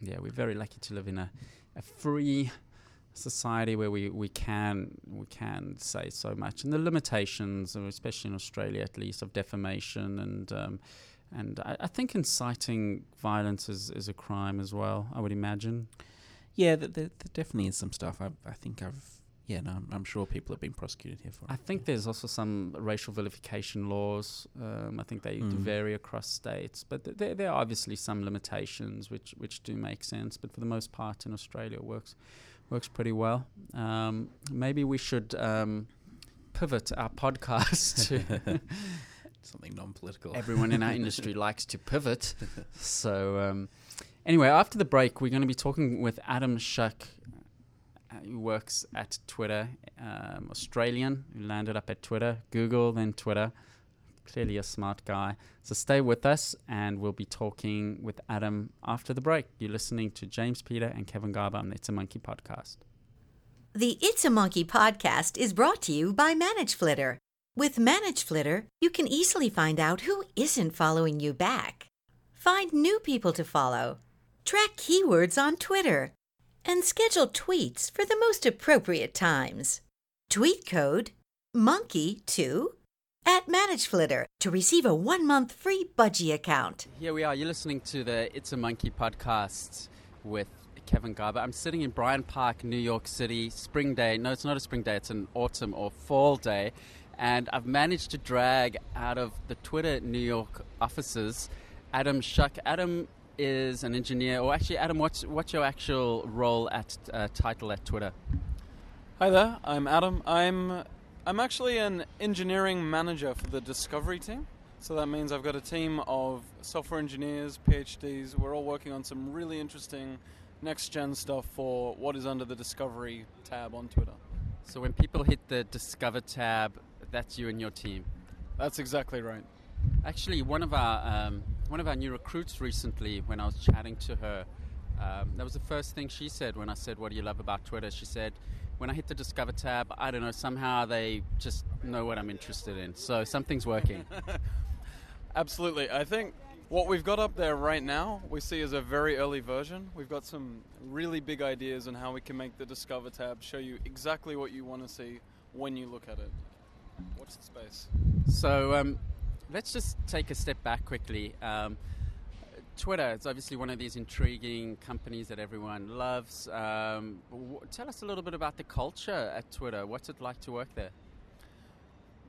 yeah, we're very lucky to live in a, a free society where we, we can we can say so much. And the limitations, especially in Australia at least, of defamation and um, and I, I think inciting violence is, is a crime as well, I would imagine. Yeah, there, there definitely is some stuff. I, I think I've... Yeah, no, I'm, I'm sure people have been prosecuted here for I it. I think yeah. There's also some racial vilification laws. Um, I think they mm. vary across states. But th- there, there are obviously some limitations which, which do make sense. But for the most part in Australia, it works, works pretty well. Um, maybe we should um, pivot our podcast to... something non-political. Everyone in our industry likes to pivot. So um, anyway, after the break, we're going to be talking with Adam Shuck, who works at Twitter, um, Australian, who landed up at Twitter, Google, then Twitter. Clearly a smart guy. So stay with us, and we'll be talking with Adam after the break. You're listening to James Peter and Kevin Garber on the It's a Monkey podcast. The It's a Monkey podcast is brought to you by ManageFlitter. With ManageFlitter, you can easily find out who isn't following you back, find new people to follow, track keywords on Twitter, and schedule tweets for the most appropriate times. Tweet code monkey two at ManageFlitter to receive a one-month free budgie account. Here we are. You're listening to the It's a Monkey podcast with Kevin Garber. I'm sitting in Bryant Park, New York City, spring day. No, it's not a spring day. It's an autumn or fall day. And I've managed to drag out of the Twitter New York offices Adam Shuck. Adam is an engineer, or actually, Adam, what's what's your actual role at uh, title at Twitter? Hi there, I'm Adam. I'm I'm actually an engineering manager for the discovery team. So that means I've got a team of software engineers, P H Ds. We're all working on some really interesting next-gen stuff for what is under the discovery tab on Twitter. So when people hit the discover tab, that's you and your team. That's exactly right. Actually, one of our um, one of our new recruits recently, when I was chatting to her, um, that was the first thing she said when I said, "What do you love about Twitter?" She said, "When I hit the Discover tab, I don't know, somehow they just know what I'm interested in. So something's working." Absolutely. I think what we've got up there right now, we see as a very early version. We've got some really big ideas on how we can make the Discover tab show you exactly what you want to see when you look at it. Watch the space. So... Um, Let's just take a step back quickly. Um, Twitter is obviously one of these intriguing companies that everyone loves. Um, w- tell us a little bit about the culture at Twitter. What's it like to work there?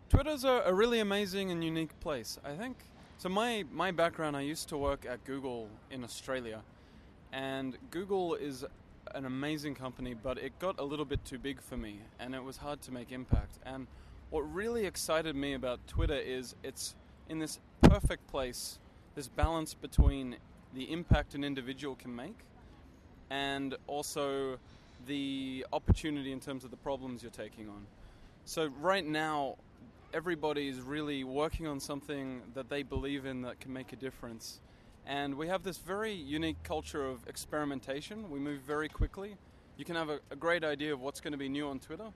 Twitter's a, a really amazing and unique place, I think. So my, my background, I used to work at Google in Australia. And Google is an amazing company, but it got a little bit too big for me. And it was hard to make impact. And what really excited me about Twitter is it's in this perfect place, this balance between the impact an individual can make and also the opportunity in terms of the problems you're taking on. So right now, everybody is really working on something that they believe in that can make a difference. And we have this very unique culture of experimentation. We move very quickly. You can have a, a great idea of what's going to be new on Twitter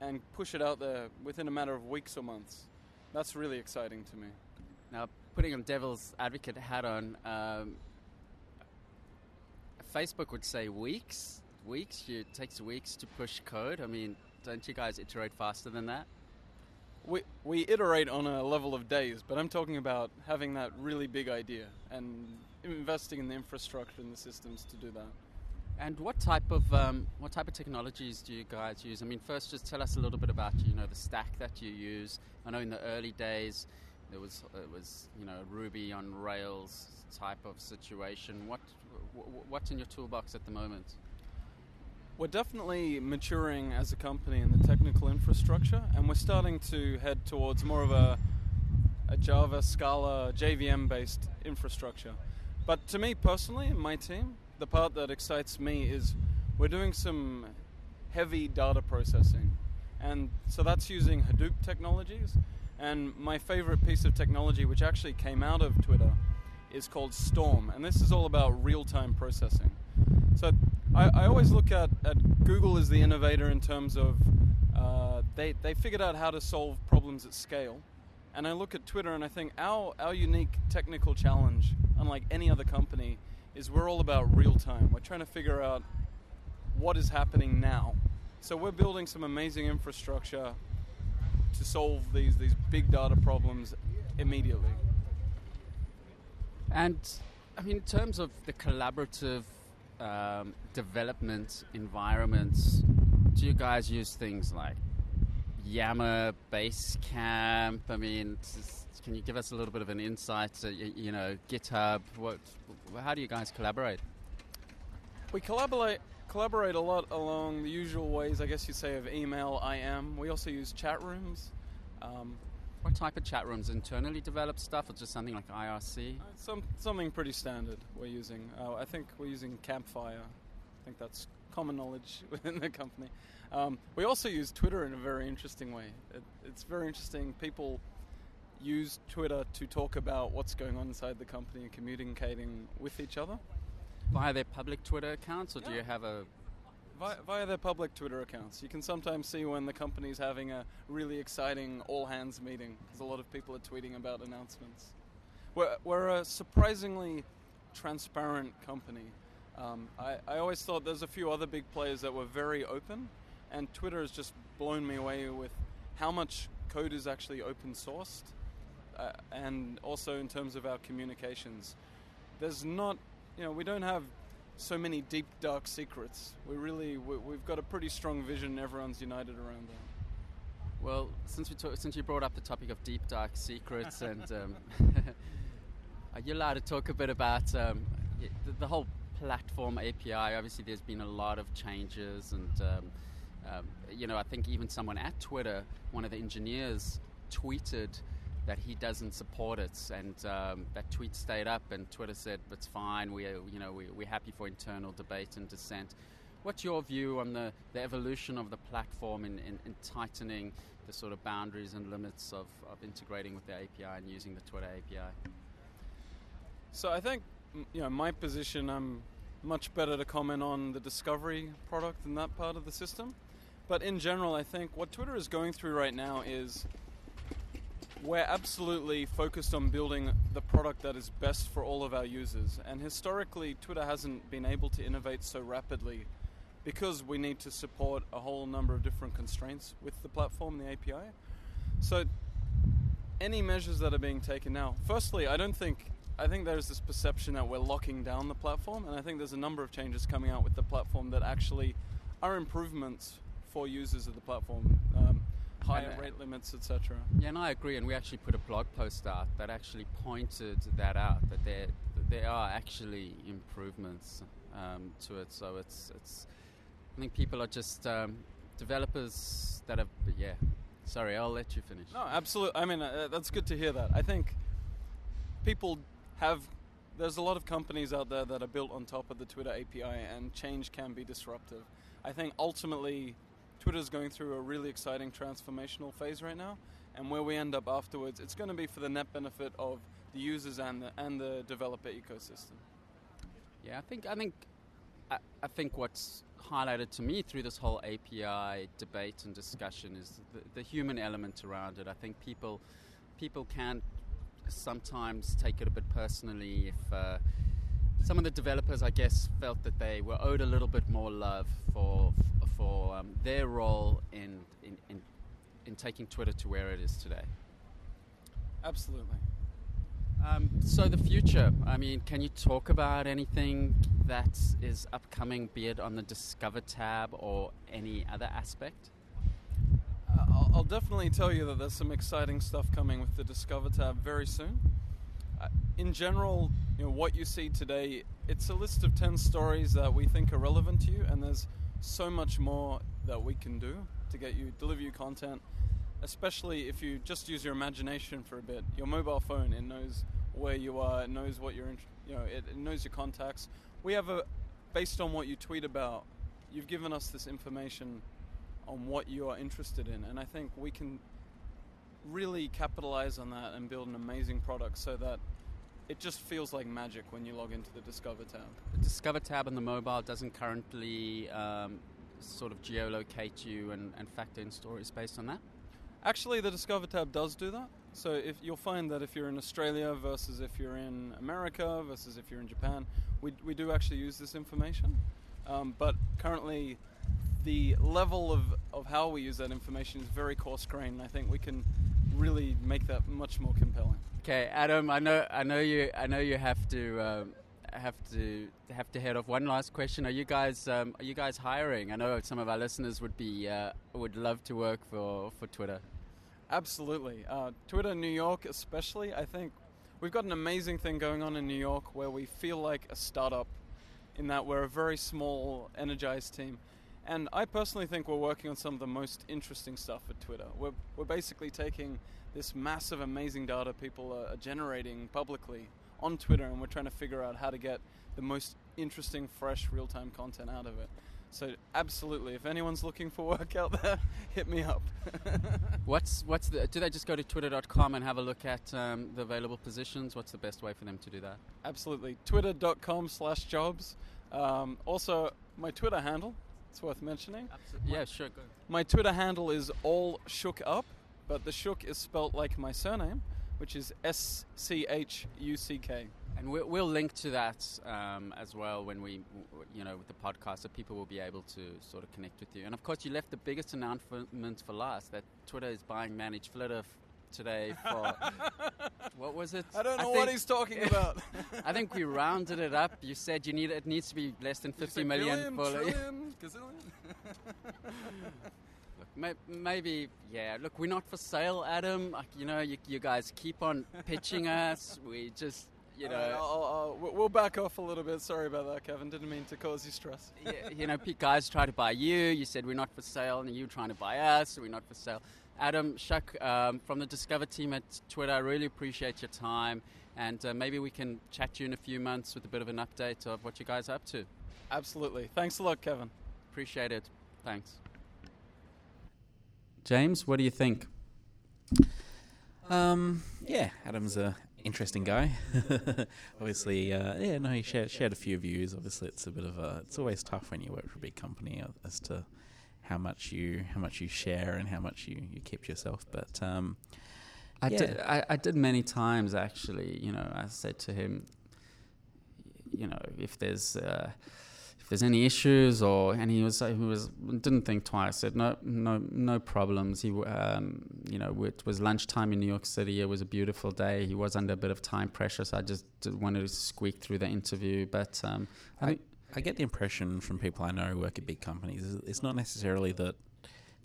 and push it out there within a matter of weeks or months. That's really exciting to me. Now, putting a devil's advocate hat on, um, Facebook would say weeks, weeks, it takes weeks to push code. I mean, don't you guys iterate faster than that? We we iterate on a level of days, but I'm talking about having that really big idea and investing in the infrastructure and the systems to do that. And what type of um, what type of technologies do you guys use? I mean, first, just tell us a little bit about, you know, the stack that you use. I know in the early days there was it was you know Ruby on Rails type of situation. What w- what's in your toolbox at the moment? We're definitely maturing as a company in the technical infrastructure, and we're starting to head towards more of a a Java, Scala, J V M based infrastructure. But to me personally, my team, the part that excites me is we're doing some heavy data processing. And so that's using Hadoop technologies. And my favorite piece of technology, which actually came out of Twitter, is called Storm. And this is all about real-time processing. So I, I always look at, at Google as the innovator in terms of uh, they, they figured out how to solve problems at scale. And I look at Twitter and I think our, our unique technical challenge, unlike any other company, is we're all about real time. We're trying to figure out what is happening now. So we're building some amazing infrastructure to solve these, these big data problems immediately. And I mean, in terms of the collaborative um, development environments, do you guys use things like Yammer, Basecamp? I mean, can you give us a little bit of an insight to, you know, GitHub? What, how do you guys collaborate? We collaborate collaborate a lot along the usual ways, I guess you'd say, of email, I M. We also use chat rooms. Um, what type of chat rooms? Internally developed stuff or just something like I R C? Uh, some Something pretty standard we're using. Uh, I think we're using Campfire. I think that's common knowledge within the company. Um, we also use Twitter in a very interesting way. It, it's very interesting. People use Twitter to talk about what's going on inside the company and communicating with each other. Via their public Twitter accounts, or yeah. do you have a... Via, via their public Twitter accounts. You can sometimes see when the company's having a really exciting all-hands meeting, because a lot of people are tweeting about announcements. We're, we're a surprisingly transparent company. Um, I, I always thought there's a few other big players that were very open, and Twitter has just blown me away with how much code is actually open sourced, uh, and also in terms of our communications. There's not, you know, we don't have so many deep, dark secrets. We really, we, we've got a pretty strong vision, everyone's united around that. Well, since, we talk, since you brought up the topic of deep, dark secrets, and um, are you allowed to talk a bit about um, the, the whole platform A P I? Obviously there's been a lot of changes, and um, um, you know, I think even someone at Twitter, one of the engineers, tweeted that he doesn't support it, and um, that tweet stayed up and Twitter said it's fine, we are, you know, we, we're happy for internal debate and dissent. What's your view on the, the evolution of the platform in, in, in tightening the sort of boundaries and limits of, of integrating with the A P I and using the Twitter A P I? So I think, you know, my position, I'm much better to comment on the discovery product than that part of the system. But in general, I think what Twitter is going through right now is we're absolutely focused on building the product that is best for all of our users. And historically, Twitter hasn't been able to innovate so rapidly because we need to support a whole number of different constraints with the platform, the A P I. So any measures that are being taken now, firstly, I don't think... I think there's this perception that we're locking down the platform, and I think there's a number of changes coming out with the platform that actually are improvements for users of the platform, um, higher and, uh, rate limits, et cetera. Yeah, and I agree, and we actually put a blog post out that actually pointed that out, that there that there are actually improvements um, to it. So it's it's I think people are just um, developers that have yeah. Sorry, I'll let you finish. No, absolutely. I mean, uh, that's good to hear that. I think people. Have there's a lot of companies out there that are built on top of the Twitter A P I, and change can be disruptive. I think ultimately Twitter's going through a really exciting transformational phase right now, and where we end up afterwards, it's going to be for the net benefit of the users and the and the developer ecosystem. Yeah, I think I think I, I think what's highlighted to me through this whole A P I debate and discussion is the, the human element around it. I think people people can sometimes take it a bit personally if uh, some of the developers, I guess, felt that they were owed a little bit more love for for um, their role in, in in in taking Twitter to where it is today. Absolutely. Um, so the future, I mean, can you talk about anything that is upcoming, be it on the Discover tab or any other aspect? I'll definitely tell you that there's some exciting stuff coming with the Discover tab very soon. Uh, in general, you know, what you see today, it's a list of ten stories that we think are relevant to you, and there's so much more that we can do to get you, deliver you content, especially if you just use your imagination for a bit. Your mobile phone, it knows where you are. It knows what you're, you know, it knows your contacts. We have a, based on what you tweet about, you've given us this information on what you are interested in, and I think we can really capitalize on that and build an amazing product so that it just feels like magic when you log into the Discover tab. The Discover tab on the mobile doesn't currently um, sort of geolocate you and, and factor in stories based on that? Actually, the Discover tab does do that. So if you'll find that if you're in Australia versus if you're in America versus if you're in Japan, we we do actually use this information. Um, but currently, the level of, of how we use that information is very coarse-grained, and I think we can really make that much more compelling. Okay, Adam, I know, I know you, I know you have to, um, have to, have to head off. One last question: Are you guys, um, are you guys hiring? I know some of our listeners would be, uh, would love to work for, for Twitter. Absolutely, uh, Twitter New York, especially. I think we've got an amazing thing going on in New York where we feel like a startup, in that we're a very small, energized team. And I personally think we're working on some of the most interesting stuff at Twitter. We're we're basically taking this massive, amazing data people are generating publicly on Twitter, and we're trying to figure out how to get the most interesting, fresh, real-time content out of it. So absolutely, if anyone's looking for work out there, hit me up. what's what's the, do they just go to twitter dot com and have a look at um, the available positions? What's the best way for them to do that? Absolutely, twitter dot com slash jobs. Um, also, my Twitter handle. It's worth mentioning. Absolutely. Yeah, sure. Go. My Twitter handle is all shook up, but the shook is spelt like my surname, which is S C H U C K. And we'll, we'll link to that um, as well when we, you know, with the podcast, so people will be able to sort of connect with you. And of course, you left the biggest announcement for last, that Twitter is buying ManageFlitter f- today for, what was it? I don't know I think, what he's talking about. I think we rounded it up. You said you need it needs to be less than fifty million. Billion, trillion, look, may, maybe, yeah, look, we're not for sale, Adam. Like, you know, you, you guys keep on pitching us. We just... You know, uh, I'll, I'll, we'll back off a little bit. Sorry about that, Kevin. Didn't mean to cause you stress. Yeah, you know, guys try to buy you. You said we're not for sale, and you're trying to buy us. So we're not for sale. Adam Shuck um, from the Discover team at Twitter, I really appreciate your time. And uh, maybe we can chat to you in a few months with a bit of an update of what you guys are up to. Absolutely. Thanks a lot, Kevin. Appreciate it. Thanks. James, what do you think? Um, yeah, Adam's a... interesting guy. Obviously, uh, yeah, no, he shared, shared a few views. Obviously, it's a bit of a, it's always tough when you work for a big company as to how much you, how much you share and how much you, you keep to yourself. But um, I yeah. did, I, I did many times actually. You know, I said to him, you know, if there's uh, if there's any issues or, and he was, he was didn't think twice. Said no, no, no problems. He, um, you know, it was lunchtime in New York City. It was a beautiful day. He was under a bit of time pressure, so I just wanted to squeak through the interview. But um, I, I, I get the impression from people I know who work at big companies, it's not necessarily that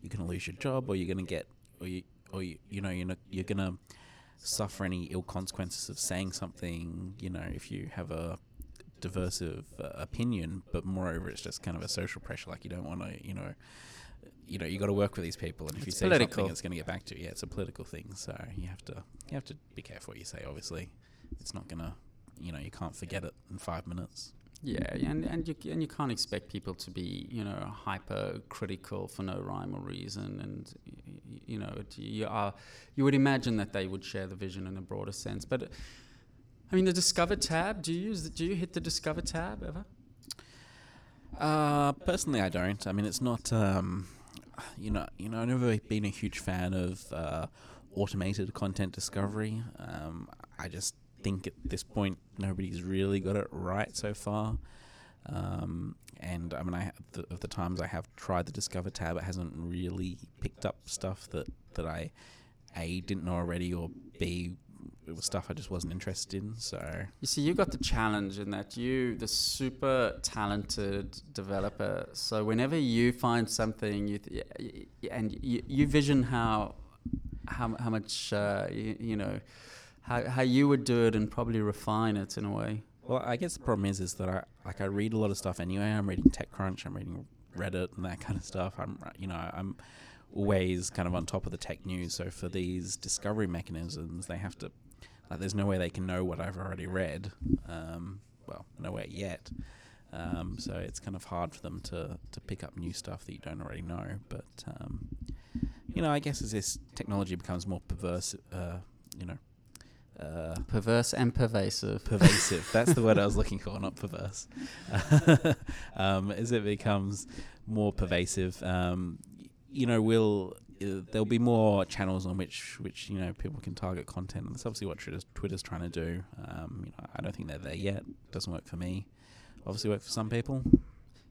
you're going to lose your job or you're going to get, or you, or you, you know, you're not, you're going to suffer any ill consequences of saying something. You know, if you have a diverse of uh, opinion, but moreover, it's just kind of a social pressure. Like you don't want to, you know, you know, you got to work with these people, and if it's you say political. Something, it's going to get back to you. Yeah, it's a political thing, so you have to, you have to be careful what you say. Obviously, it's not going to, you know, you can't forget it in five minutes. Yeah, and and you and you can't expect people to be, you know, hypercritical for no rhyme or reason, and you know, you are, you would imagine that they would share the vision in a broader sense, but. I mean, the Discover tab, do you use the, do you hit the Discover tab ever? Uh, personally, I don't. I mean, it's not, um, you know, you know, I've never been a huge fan of uh, automated content discovery. Um, I just think at this point, nobody's really got it right so far. Um, and I mean, I the, of the times I have tried the Discover tab, it hasn't really picked up stuff that, that I, A, didn't know already, or B, it was stuff I just wasn't interested in. So you see, you got the challenge in that you, the super talented developer. So whenever you find something, you th- and you, you vision how how how much uh, you, you know how how you would do it and probably refine it in a way. Well, I guess the problem is is that I like I read a lot of stuff anyway. I'm reading TechCrunch, I'm reading Reddit and that kind of stuff. I'm you know I'm. always kind of on top of the tech news. So for these discovery mechanisms, they have to, Like, there's no way they can know what I've already read. Um, well, nowhere yet. Um, so it's kind of hard for them to, to pick up new stuff that you don't already know. But, um, you know, I guess as this technology becomes more perverse, uh, you know. Uh, perverse and pervasive. Pervasive. That's the word I was looking for, not perverse. um, as it becomes more pervasive, um, you know, we'll... there'll be more channels on which, which you know, people can target content. And that's obviously what Twitter's, Twitter's trying to do. Um, you know, I don't think they're there yet. Doesn't work for me. Obviously, work for some people.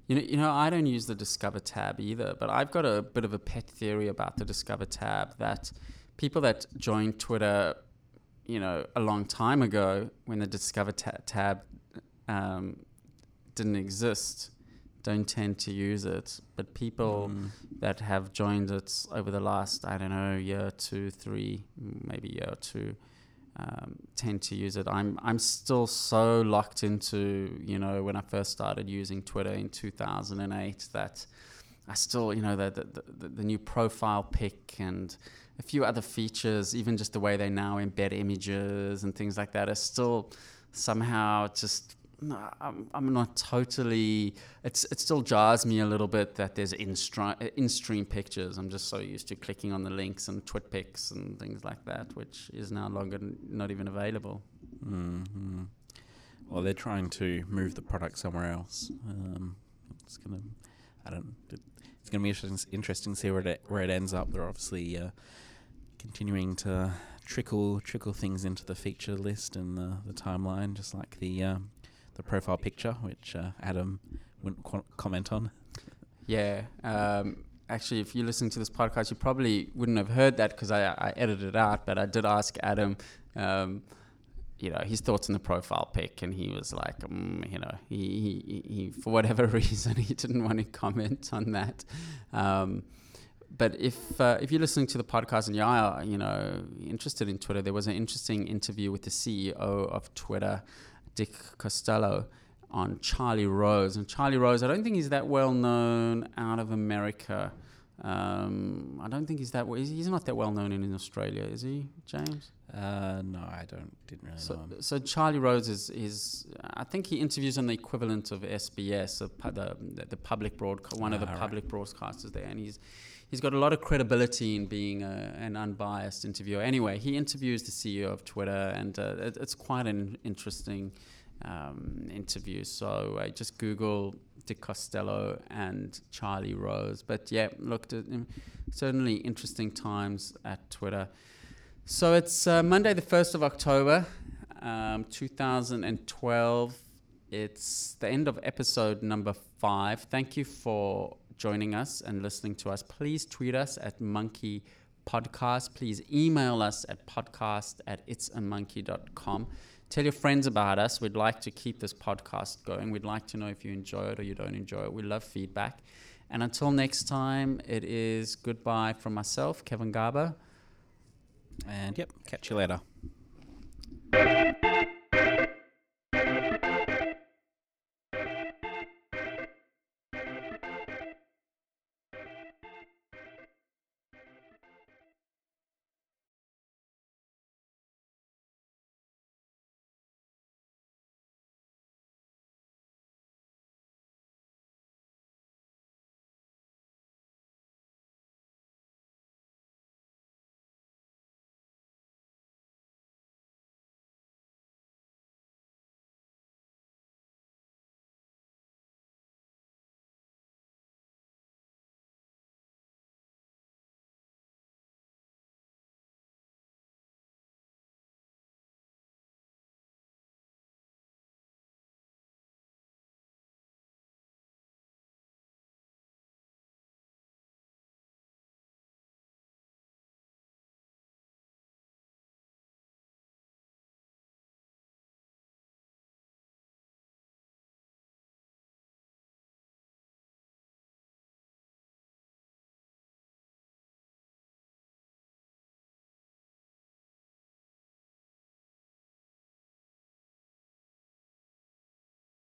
You know, you know, I don't use the Discover tab either, but I've got a bit of a pet theory about the Discover tab that people that joined Twitter, you know, a long time ago when the Discover ta- tab um, didn't exist, don't tend to use it, but people mm. that have joined it over the last, I don't know, year, two, three, maybe year two, um, tend to use it. I'm I'm still so locked into, you know, when I first started using Twitter in two thousand eight that I still, you know, the the, the, the new profile pic and a few other features, even just the way they now embed images and things like that are still somehow just... No, I'm, I'm not totally, it's, it still jars me a little bit that there's in-stream, in-stream pictures. I'm just so used to clicking on the links and twit pics and things like that, which is now longer n- not even available. Mm-hmm. Well, they're trying to move the product somewhere else. Um, it's going to, I don't, it's going to be interesting, interesting to see where it, where it ends up. They're obviously uh, continuing to trickle, trickle things into the feature list and the, the timeline, just like the, um, the profile picture, which uh, Adam wouldn't qu- comment on. Yeah. Um, actually, if you listen to this podcast, you probably wouldn't have heard that because I, I edited it out, but I did ask Adam, um, you know, his thoughts on the profile pic, and he was like, mm, you know, he, he, he, for whatever reason, he didn't want to comment on that. Um, but if uh, if you're listening to the podcast and you are, you know, interested in Twitter, there was an interesting interview with the C E O of Twitter, Dick Costello, on Charlie Rose. And Charlie Rose, I don't think he's that well known out of America. Um, I don't think he's that well, he's not that well known in, in Australia, is he, James? Uh, no, I don't, didn't really so, know him. So Charlie Rose is, is, I think he interviews on the equivalent of S B S, the, the, the public broadca- one ah, of the public right. broadcasters there. And he's he's got a lot of credibility in being a, an unbiased interviewer. Anyway, he interviews the C E O of Twitter, and uh, it, it's quite an interesting um, interview. So uh, just Google Dick Costello and Charlie Rose. But yeah, looked at um, certainly interesting times at Twitter. So it's uh, Monday, the first of October, um, two thousand twelve. It's the end of episode number five. Thank you for joining us and listening to us. Please tweet us at Monkey Podcast. Please email us at podcast at itsamonkey.com. Tell your friends about us. We'd like to keep this podcast going. We'd like to know if you enjoy it or you don't enjoy it. We love feedback. And until next time, it is goodbye from myself, Kevin Garber. And yep, catch you later.